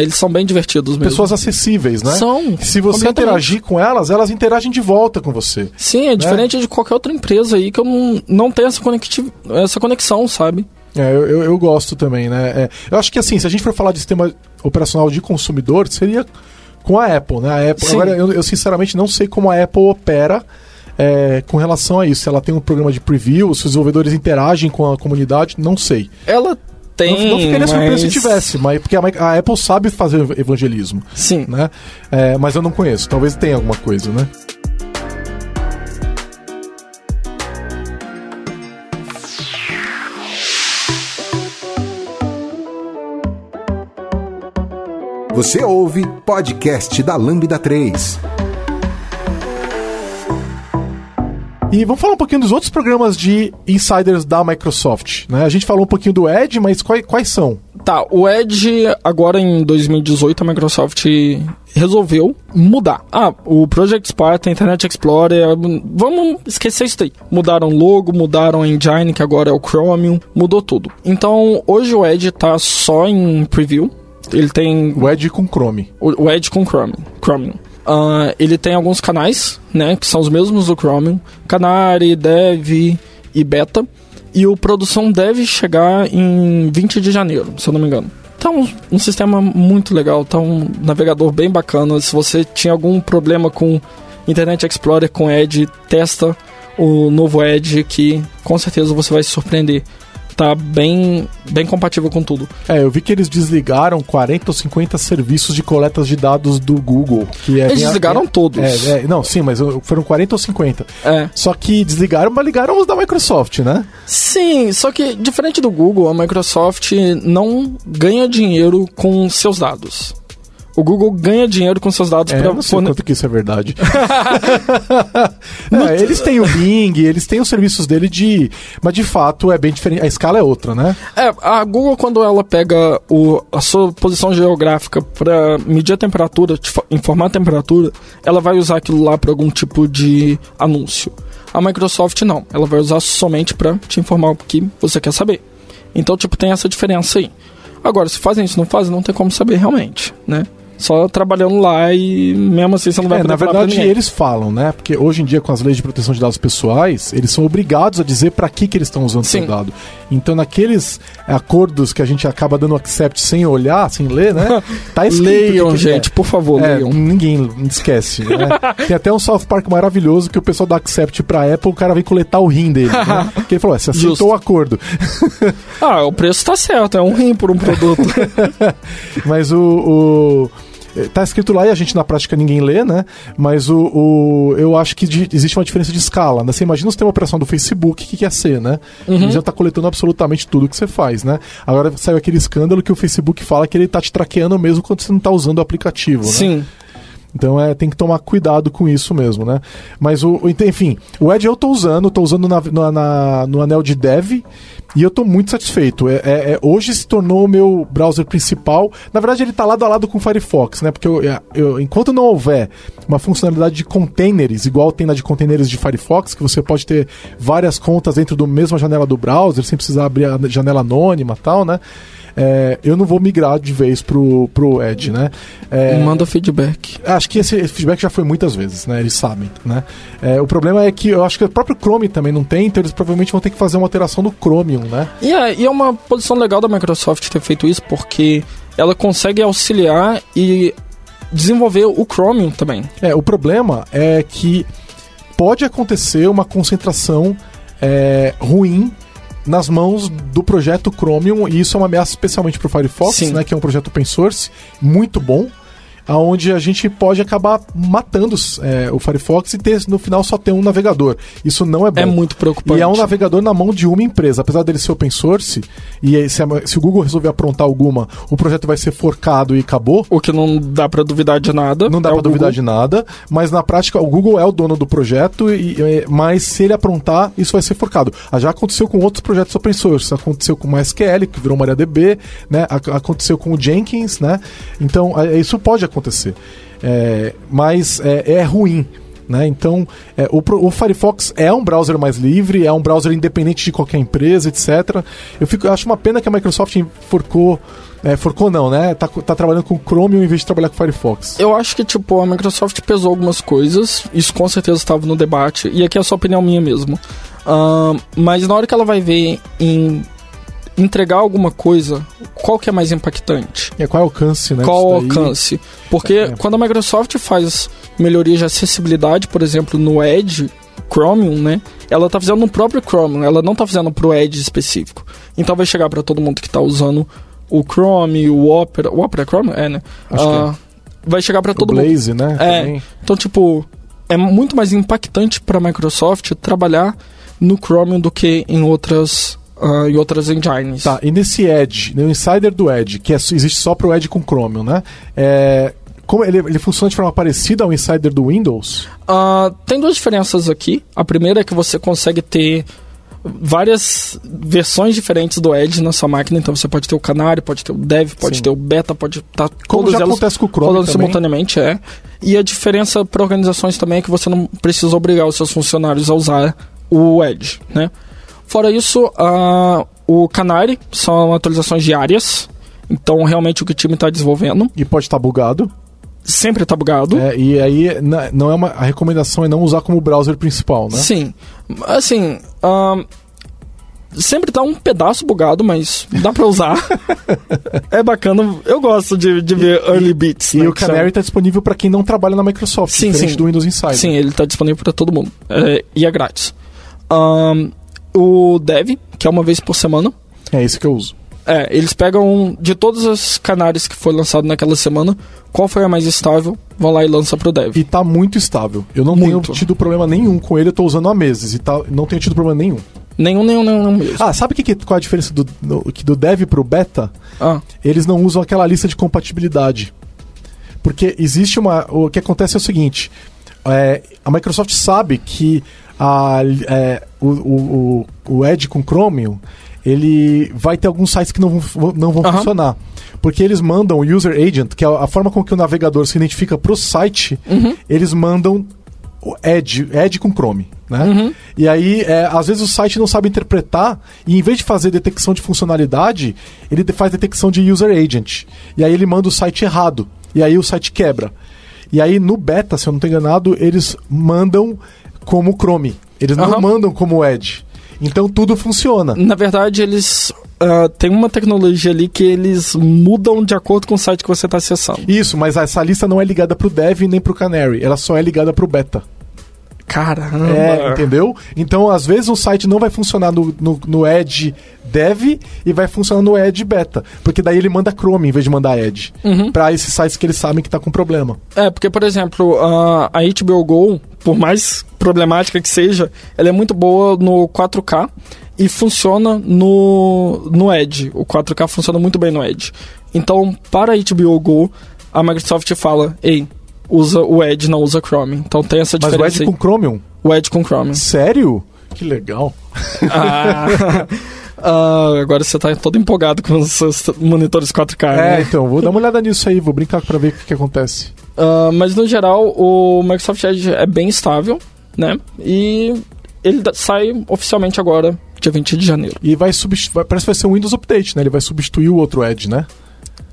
Eles são bem divertidos mesmo. Pessoas acessíveis, né? São. Se você interagir com elas, elas interagem de volta com você. Sim, é diferente de qualquer outra empresa aí que eu não tenho essa conexão, sabe? Eu gosto também, né? Eu acho que assim, se a gente for falar de sistema operacional de consumidor, seria com a Apple, né? A Apple, agora, eu sinceramente não sei como a Apple opera com relação a isso. Se ela tem um programa de preview, se os desenvolvedores interagem com a comunidade, não sei. Ela... Não ficaria surpreso se tivesse, mas porque a Apple sabe fazer evangelismo. Sim. Né? Mas eu não conheço, talvez tenha alguma coisa, né? Você ouve podcast da Lambda 3. E vamos falar um pouquinho dos outros programas de insiders da Microsoft, né? A gente falou um pouquinho do Edge, mas quais são? Tá, o Edge, agora em 2018, a Microsoft resolveu mudar. O Project Spartan, Internet Explorer, vamos esquecer isso daí. Mudaram o logo, mudaram a engine, que agora é o Chromium, mudou tudo. Então, hoje o Edge tá só em preview. Ele tem... O Edge com Chrome. O Edge com Chromium. Ele tem alguns canais, né, que são os mesmos do Chromium, Canary, Dev e Beta, e o produção deve chegar em 20 de janeiro, se eu não me engano. Tá um sistema muito legal, tá um navegador bem bacana. Se você tinha algum problema com Internet Explorer, com Edge, testa o novo Edge, que com certeza você vai se surpreender. Tá bem compatível com tudo. Eu vi que eles desligaram 40 ou 50 serviços de coletas de dados do Google. Que eles desligaram todos. Não, sim, mas foram 40 ou 50. Só que desligaram, mas ligaram os da Microsoft, né? Sim, só que diferente do Google, a Microsoft não ganha dinheiro com seus dados. O Google ganha dinheiro com seus dados para... Eu não sei quanto que isso é verdade. Eles têm o Bing, eles têm os serviços dele de... Mas, de fato, é bem diferente. A escala é outra, né? A Google, quando ela pega a sua posição geográfica para medir a temperatura, informar a temperatura, ela vai usar aquilo lá para algum tipo de anúncio. A Microsoft, não. Ela vai usar somente para te informar o que você quer saber. Então, tem essa diferença aí. Agora, se fazem isso, não fazem, não tem como saber realmente, né? Só trabalhando lá e mesmo assim você não vai poder falar. Na verdade, eles falam, né? Porque hoje em dia, com as leis de proteção de dados pessoais, eles são obrigados a dizer para que eles estão usando o seu dado. Então, naqueles acordos que a gente acaba dando accept sem olhar, sem ler, né? Tá escrito. Leiam, gente, por favor, leiam. Ninguém esquece, né? Tem até um South Park maravilhoso que o pessoal dá accept pra Apple, o cara vem coletar o rim dele, né? Porque ele falou, você aceitou o acordo. O preço tá certo, é um rim por um produto. Mas tá escrito lá e a gente na prática ninguém lê, né? Mas eu acho que existe uma diferença de escala, né? Você imagina o sistema operacional do Facebook, que quer ser, né? Uhum. Ele já tá coletando absolutamente tudo que você faz, né? Agora saiu aquele escândalo que o Facebook fala que ele tá te traqueando mesmo quando você não tá usando o aplicativo, né? Sim. Então tem que tomar cuidado com isso mesmo, né? Mas, enfim, o Edge eu tô usando no anel de Dev e eu tô muito satisfeito. Hoje se tornou o meu browser principal. Na verdade, ele tá lado a lado com o Firefox, né? Porque enquanto não houver uma funcionalidade de containers, igual tem na de containers de Firefox, que você pode ter várias contas dentro da mesma janela do browser, sem precisar abrir a janela anônima e tal, né? Eu não vou migrar de vez pro Edge, né? Manda feedback. Acho que esse feedback já foi muitas vezes, né? Eles sabem, né? O problema é que eu acho que o próprio Chrome também não tem, então eles provavelmente vão ter que fazer uma alteração do Chromium, né? E é uma posição legal da Microsoft ter feito isso, porque ela consegue auxiliar e desenvolver o Chromium também. O problema é que pode acontecer uma concentração ruim nas mãos do projeto Chromium, e isso é uma ameaça especialmente para o Firefox, né, que é um projeto open source, muito bom, onde a gente pode acabar matando o Firefox e no final só ter um navegador. Isso não é bom. É muito preocupante. E é um navegador na mão de uma empresa. Apesar dele ser open source, e se o Google resolver aprontar alguma, o projeto vai ser forcado e acabou. O que não dá pra duvidar de nada. Não dá pra duvidar de nada. Mas na prática, o Google é o dono do projeto, mas se ele aprontar, isso vai ser forcado. Já aconteceu com outros projetos open source. Aconteceu com o MySQL, que virou MariaDB, né? Aconteceu com o Jenkins, né? Então, isso pode acontecer, mas é ruim né? Então, o Firefox é um browser mais livre, é um browser independente de qualquer empresa, etc. Eu acho uma pena que a Microsoft forcou... Tá trabalhando com o Chromium em vez de trabalhar com o Firefox. Eu acho que, a Microsoft pesou algumas coisas. Isso com certeza estava no debate. E aqui é só opinião minha mesmo. Mas na hora que ela vai ver em entregar alguma coisa, qual que é mais impactante? Qual é o alcance, né? Qual o alcance? Porque quando a Microsoft faz melhorias de acessibilidade, por exemplo, no Edge, Chromium, né? Ela tá fazendo no próprio Chromium. Ela não tá fazendo pro Edge específico. Então vai chegar para todo mundo que tá usando... o Chrome, o Opera... O Opera é Chrome? É, né? Vai chegar pra todo mundo. O Blaze, né? Também. Então, é muito mais impactante pra Microsoft trabalhar no Chromium do que em outras engines. Tá, e nesse Edge, no Insider do Edge, que existe só pro Edge com Chromium, né? Como ele funciona de forma parecida ao Insider do Windows? Tem duas diferenças aqui. A primeira é que você consegue ter... várias versões diferentes do Edge na sua máquina, então você pode ter o Canary, pode ter o Dev, pode ter o Beta, pode estar todas elas acontece com o Chrome também. Simultaneamente, E a diferença para organizações também é que você não precisa obrigar os seus funcionários a usar o Edge, né? Fora isso, o Canary são atualizações diárias, então realmente o que o time está desenvolvendo. E pode estar bugado. Sempre está bugado. E aí não é a recomendação é não usar como browser principal, né? Sim. Assim, sempre está um pedaço bugado, mas dá para usar. É bacana. Eu gosto de ver early bits. E o Canary está disponível para quem não trabalha na Microsoft, diferente do Windows Insider. Sim, ele está disponível para todo mundo. E é grátis. O Dev, que é uma vez por semana. É esse que eu uso. Eles pegam de todas as canárias que foi lançado naquela semana, qual foi a mais estável, vão lá e lança pro Dev. E tá muito estável. Eu não tenho tido problema nenhum com ele, eu tô usando há meses e não tenho tido problema nenhum. Nenhum mesmo. Sabe qual é a diferença do Dev pro Beta? Eles não usam aquela lista de compatibilidade. Porque existe o que acontece é o seguinte, a Microsoft sabe que o Edge com Chromium ele vai ter alguns sites que não vão funcionar. Porque eles mandam o User Agent, que é a forma com que o navegador se identifica pro site, eles mandam o Edge com Chrome, né? E aí, às vezes o site não sabe interpretar, e em vez de fazer detecção de funcionalidade, ele faz detecção de User Agent. E aí ele manda o site errado. E aí o site quebra. E aí no beta, se eu não estou enganado, eles mandam como Chrome. Eles não mandam como Edge. Então tudo funciona. Na verdade, eles têm uma tecnologia ali que eles mudam de acordo com o site que você está acessando. Isso, mas essa lista não é ligada para o Dev nem para o Canary. Ela só é ligada para o Beta. Caramba! Entendeu? Então, às vezes, o site não vai funcionar no Edge Dev e vai funcionar no Edge Beta. Porque daí ele manda Chrome em vez de mandar Edge. Para esses sites que eles sabem que está com problema. Porque, por exemplo, a HBO Go, por mais problemática que seja, ela é muito boa no 4K e funciona no Edge. O 4K funciona muito bem no Edge. Então, para a HBO Go, a Microsoft fala... ei, usa o Edge, não usa Chrome. Então tem essa diferença. Mas o Edge com Chromium? O Edge com Chromium. Sério? Que legal. Agora você tá todo empolgado com os seus monitores 4K, né? Então, vou dar uma olhada nisso aí, vou brincar pra ver o que acontece. Mas no geral, o Microsoft Edge é bem estável, né? E ele sai oficialmente agora, dia 20 de janeiro. E vai substituir, parece que vai ser um Windows Update, né? Ele vai substituir o outro Edge, né?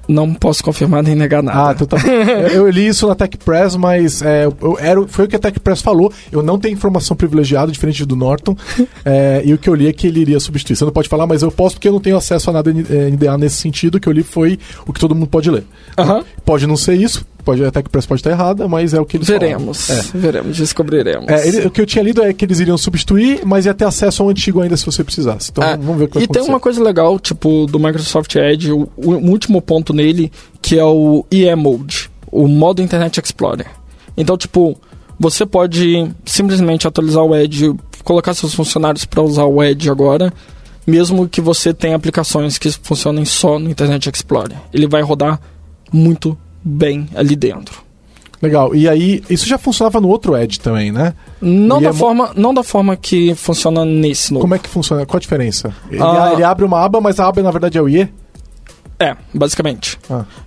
Não posso confirmar nem negar nada. Então tá bom. Eu li isso na Tech Press, mas foi o que a Tech Press falou. Eu não tenho informação privilegiada, diferente do Norton. E o que eu li é que ele iria substituir. Você não pode falar, mas eu posso porque eu não tenho acesso a nada NDA nesse sentido. O que eu li foi o que todo mundo pode ler. Pode não ser isso. A Tech Press pode estar errada, mas é o que eles Veremos, descobriremos. O que eu tinha lido é que eles iriam substituir, mas ia ter acesso ao antigo ainda se você precisasse. Então vamos ver o que vai acontecer. E tem uma coisa legal, do Microsoft Edge, o último ponto nele, que é o IE Mode, o modo Internet Explorer. Então, você pode simplesmente atualizar o Edge, colocar seus funcionários para usar o Edge agora, mesmo que você tenha aplicações que funcionem só no Internet Explorer. Ele vai rodar muito bem ali dentro. Legal. E aí, isso já funcionava no outro Edge também, né? Não da forma que funciona nesse novo. Como é que funciona? Qual a diferença? Ele abre uma aba, mas a aba na verdade é o IE? Basicamente.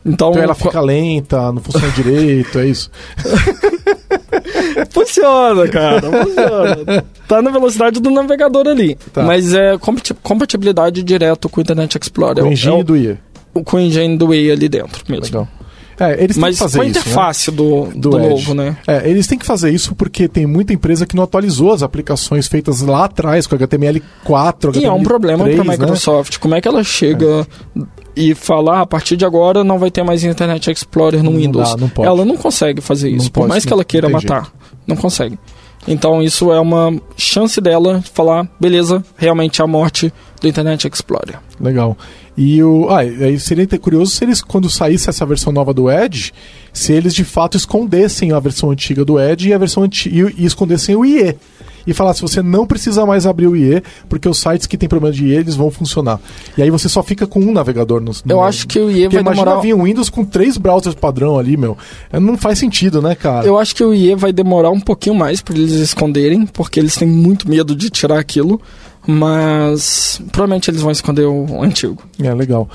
Então ela fica lenta, não funciona direito, é isso? Funciona, cara. Funciona. Tá na velocidade do navegador ali. Tá. Mas é compatibilidade direto com o Internet Explorer. Com o engine do IE. Com o engine do IE ali dentro mesmo. Legal. É, eles têm que fazer isso, né? Mas com a interface do novo, né? É, eles têm que fazer isso porque tem muita empresa que não atualizou as aplicações feitas lá atrás, com HTML4, HTML3, e é um problema para a Microsoft. Né? Como é que ela chega e fala, a partir de agora não vai ter mais Internet Explorer no Windows? Não pode. Ela não consegue fazer isso, por mais que ela queira matar. Não consegue. Então isso é uma chance dela falar, beleza, realmente é a morte do Internet Explorer. Legal. E seria curioso se eles, quando saísse essa versão nova do Edge, se eles de fato escondessem a versão antiga do Edge e escondessem o IE. E falasse, você não precisa mais abrir o IE, porque os sites que tem problema de IE, eles vão funcionar. E aí você só fica com um navegador. Eu acho que o IE vai demorar... Imagina vir um Windows com 3 browsers padrão ali, meu. Não faz sentido, né, cara? Eu acho que o IE vai demorar um pouquinho mais para eles esconderem, porque eles têm muito medo de tirar aquilo. Mas provavelmente eles vão esconder o antigo. É, legal.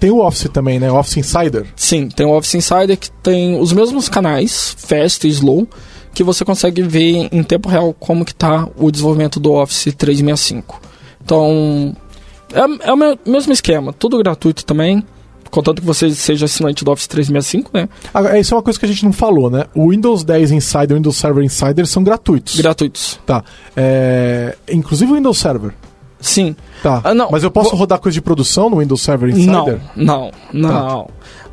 Tem o Office também, né? Office Insider. Sim, tem o Office Insider que tem os mesmos canais, Fast e Slow, que você consegue ver em tempo real como que está o desenvolvimento do Office 365. Então, é o mesmo esquema, tudo gratuito também, contanto que você seja assinante do Office 365, né? Ah, isso é uma coisa que a gente não falou, né? O Windows 10 Insider e o Windows Server Insider são gratuitos. Gratuitos. Tá. Inclusive o Windows Server. Sim. Tá. Mas eu posso rodar coisa de produção no Windows Server Insider? Não. Tá.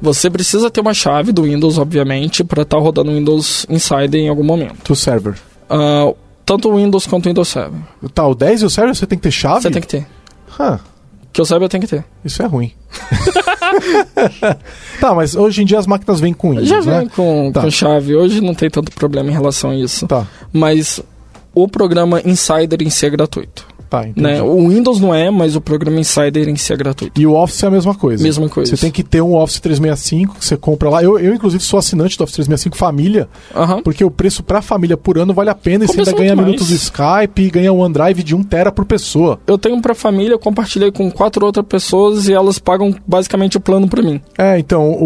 Você precisa ter uma chave do Windows, obviamente, para estar rodando o Windows Insider em algum momento. Do Server? Tanto o Windows quanto o Windows Server. Tá, o 10 e o Server você tem que ter chave? Você tem que ter. Que o Server tem que ter. Isso é ruim. Tá, mas hoje em dia as máquinas vêm com Windows, já vem com chave. Hoje não tem tanto problema em relação a isso. Tá. Mas o programa Insider em si é gratuito. Tá, né? O Windows não é, mas o programa Insider em si é gratuito. E o Office é a mesma coisa. Mesma coisa. Você tem que ter um Office 365 que você compra lá. Eu inclusive, sou assinante do Office 365 Família, porque o preço pra família por ano vale a pena. E você ainda ganha minutos do Skype, ganha um OneDrive de 1 tera por pessoa. Eu tenho pra família, eu compartilhei com 4 outras pessoas e elas pagam basicamente o plano pra mim. É, então,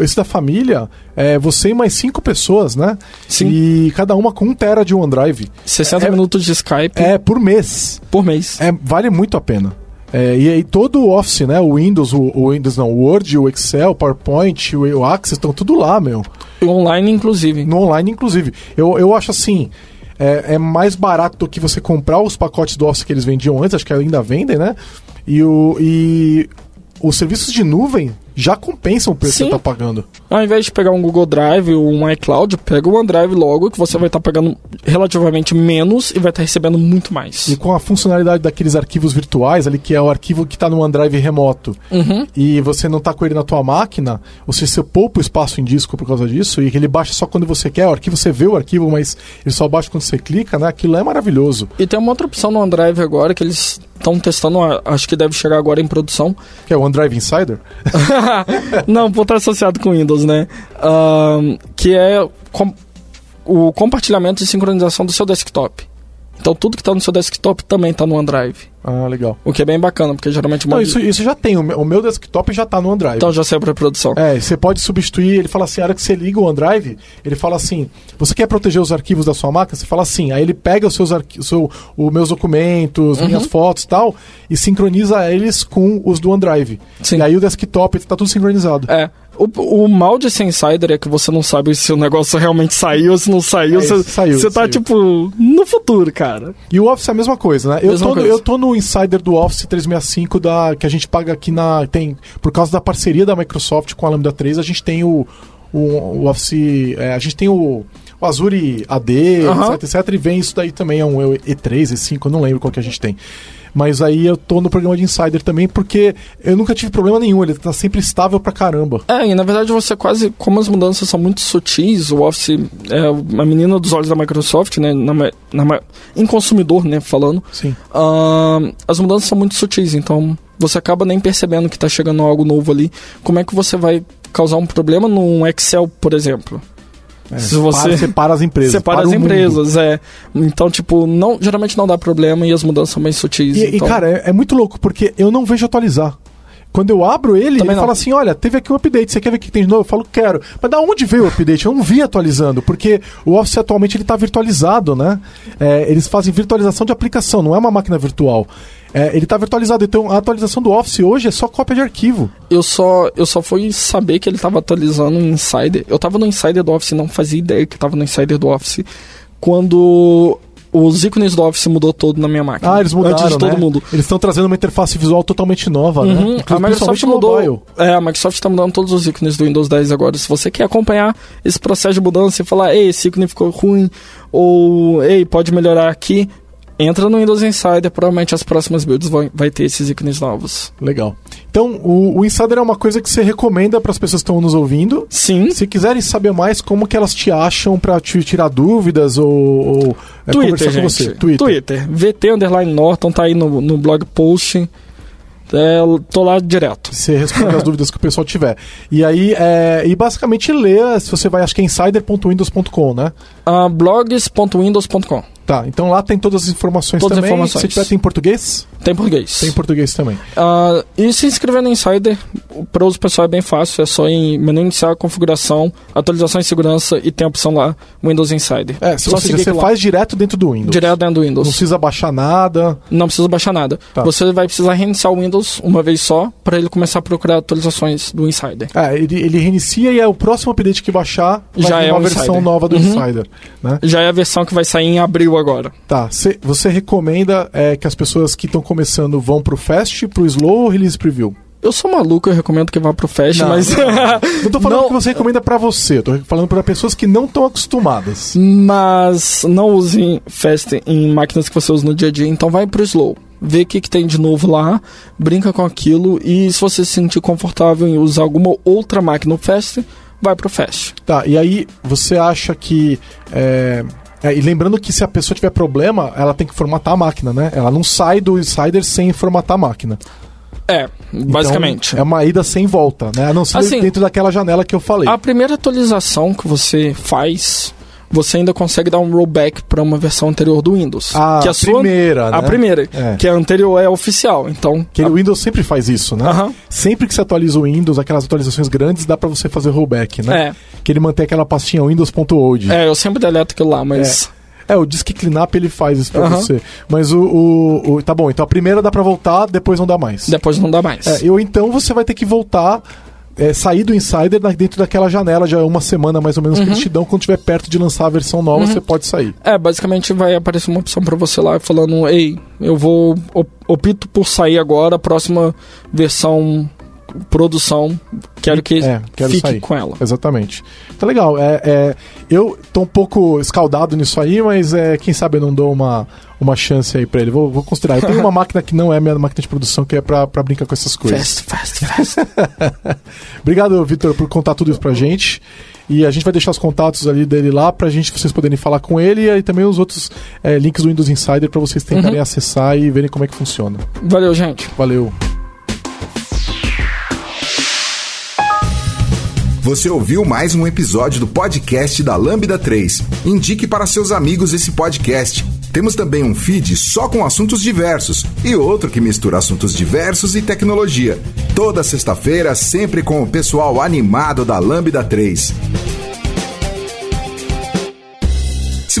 esse da família... É você e mais 5 pessoas, né? Sim. E cada uma com 1 tera de OneDrive. 60 minutos de Skype. É, por mês. Por mês. Vale muito a pena. E aí todo o Office, né? O Word, o Excel, o PowerPoint, o Access, estão tudo lá, meu. No online, inclusive. Eu acho assim... É mais barato do que você comprar os pacotes do Office que eles vendiam antes. Acho que ainda vendem, né? E os serviços de nuvem... já compensa o preço que você tá pagando. Ao invés de pegar um Google Drive ou um iCloud, pega o OneDrive logo, que você vai estar pagando relativamente menos e vai estar recebendo muito mais. E com a funcionalidade daqueles arquivos virtuais ali, que é o arquivo que está no OneDrive remoto, e você não está com ele na tua máquina, ou seja, você poupa o espaço em disco por causa disso, e ele baixa só quando você quer o arquivo, você vê o arquivo, mas ele só baixa quando você clica, né? Aquilo é maravilhoso. E tem uma outra opção no OneDrive agora, que eles estão testando, acho que deve chegar agora em produção. Que é o OneDrive Insider? Não, vou estar associado com Windows, né? Que é o compartilhamento e sincronização do seu desktop. Então tudo que está no seu desktop também está no OneDrive. Ah, legal. O que é bem bacana, porque geralmente... Isso já tem, o meu desktop já está no OneDrive. Então já saiu para produção. Você pode substituir, ele fala assim, a hora que você liga o OneDrive, ele fala assim, você quer proteger os arquivos da sua máquina? Você fala assim, aí ele pega os meus documentos, minhas fotos e tal, e sincroniza eles com os do OneDrive. Sim. E aí o desktop está tudo sincronizado. O mal de ser Insider é que você não sabe se o negócio realmente saiu ou se não saiu. Você tá, tipo, no futuro, cara. E o Office é a mesma coisa, né? Eu tô no Insider do Office 365 que a gente paga aqui por causa da parceria da Microsoft com a Lambda 3, a gente tem o Office... a gente tem o Azure AD, etc. E vem isso daí também, é um E3, E5, eu não lembro qual que a gente tem. Mas aí eu tô no programa de Insider também, porque eu nunca tive problema nenhum, ele tá sempre estável pra caramba. E na verdade você quase, como as mudanças são muito sutis, o Office é uma menina dos olhos da Microsoft, né, em consumidor, né, falando. Sim. As mudanças são muito sutis, então você acaba nem percebendo que tá chegando algo novo ali. Como é que você vai causar um problema num Excel, por exemplo? Se você separa as empresas. Então, tipo, geralmente não dá problema e as mudanças são bem sutis. E, cara, é muito louco, porque eu não vejo atualizar. Quando eu abro ele fala assim, olha, teve aqui um update, você quer ver o que tem de novo? Eu falo, quero. Mas da onde veio o update? Eu não vi atualizando, porque o Office atualmente ele está virtualizado, né? É, eles fazem virtualização de aplicação, não é uma máquina virtual. É, ele está virtualizado, então a atualização do Office hoje é só cópia de arquivo. Eu só fui saber que ele estava atualizando um Insider. Eu estava no Insider do Office, não fazia ideia que estava no Insider do Office, quando... Os ícones do Office mudou todo na minha máquina. Ah, eles mudaram, antes de todo mundo. Eles estão trazendo uma interface visual totalmente nova, né? A Microsoft mudou. A Microsoft está mudando todos os ícones do Windows 10 agora. Se você quer acompanhar esse processo de mudança e falar, ei, esse ícone ficou ruim, ou ei, pode melhorar aqui, entra no Windows Insider, provavelmente as próximas builds vai ter esses ícones novos. Legal. Então, o Insider é uma coisa que você recomenda para as pessoas que estão nos ouvindo. Sim. Se quiserem saber mais, como que elas te acham para te tirar dúvidas ou Twitter, conversar com você? Twitter. VT_Norton tá aí no blog post. Tô lá direto. Você responde as dúvidas que o pessoal tiver. E aí, e basicamente lê, se você vai, acho que é insider.windows.com, né? Blogs.windows.com. Tá, então lá tem todas as informações também. Informações. Se tiver, tem em português? Tem em português. Tem em português também. E se inscrever no Insider, para o uso pessoal é bem fácil, é só em menu iniciar, configuração, atualização e segurança, e tem a opção lá, Windows Insider. Você faz direto dentro do Windows. Direto dentro do Windows. Não precisa baixar nada. Não precisa baixar nada. Tá. Você vai precisar reiniciar o Windows uma vez só, para ele começar a procurar atualizações do Insider. Ele reinicia e é o próximo update que baixar, vai já ter uma versão Insider. Nova do Insider. Né? Já é a versão que vai sair em abril agora. Tá, você recomenda que as pessoas que estão começando vão pro Fast, pro Slow ou Release Preview? Eu sou maluco, eu recomendo que vá pro Fast, mas... Não tô falando que você recomenda pra você, tô falando pra pessoas que não estão acostumadas. Mas não usem Fast em máquinas que você usa no dia a dia, então vai pro Slow. Vê o que tem de novo lá, brinca com aquilo, e se você se sentir confortável em usar alguma outra máquina no Fast, vai pro Fast. Tá, e aí você acha que... e lembrando que se a pessoa tiver problema, ela tem que formatar a máquina, né? Ela não sai do Insider sem formatar a máquina. Basicamente. Então, é uma ida sem volta, né? A não ser assim, dentro daquela janela que eu falei. A primeira atualização que você faz, você ainda consegue dar um rollback para uma versão anterior do Windows. A primeira, que a anterior é oficial. Então, o Windows sempre faz isso, né? Uh-huh. Sempre que se atualiza o Windows, aquelas atualizações grandes, dá para você fazer rollback, né? Que ele mantém aquela pastinha Windows.old. Eu sempre deleto aquilo lá, mas... o Disk Cleanup ele faz isso pra você. Mas tá bom, então a primeira dá pra voltar, depois não dá mais. Então você vai ter que voltar... sair do Insider dentro daquela janela, já é uma semana mais ou menos que eles te dão. Quando estiver perto de lançar a versão nova, você pode sair. Basicamente vai aparecer uma opção pra você lá falando, ei, eu vou opto por sair agora, próxima versão, produção, quero que fique sair com ela. Exatamente. Tá legal. Eu tô um pouco escaldado nisso aí, mas quem sabe eu não dou uma chance aí pra ele. Vou considerar. Eu tenho uma máquina que não é minha máquina de produção, que é pra brincar com essas coisas. Fast. Obrigado, Vitor, por contar tudo isso pra gente. E a gente vai deixar os contatos ali dele lá pra vocês poderem falar com ele, e aí também os outros links do Windows Insider pra vocês tentarem acessar e verem como é que funciona. Valeu, gente. Valeu. Você ouviu mais um episódio do podcast da Lambda 3. Indique para seus amigos esse podcast. Temos também um feed só com assuntos diversos e outro que mistura assuntos diversos e tecnologia. Toda sexta-feira, sempre com o pessoal animado da Lambda 3. Se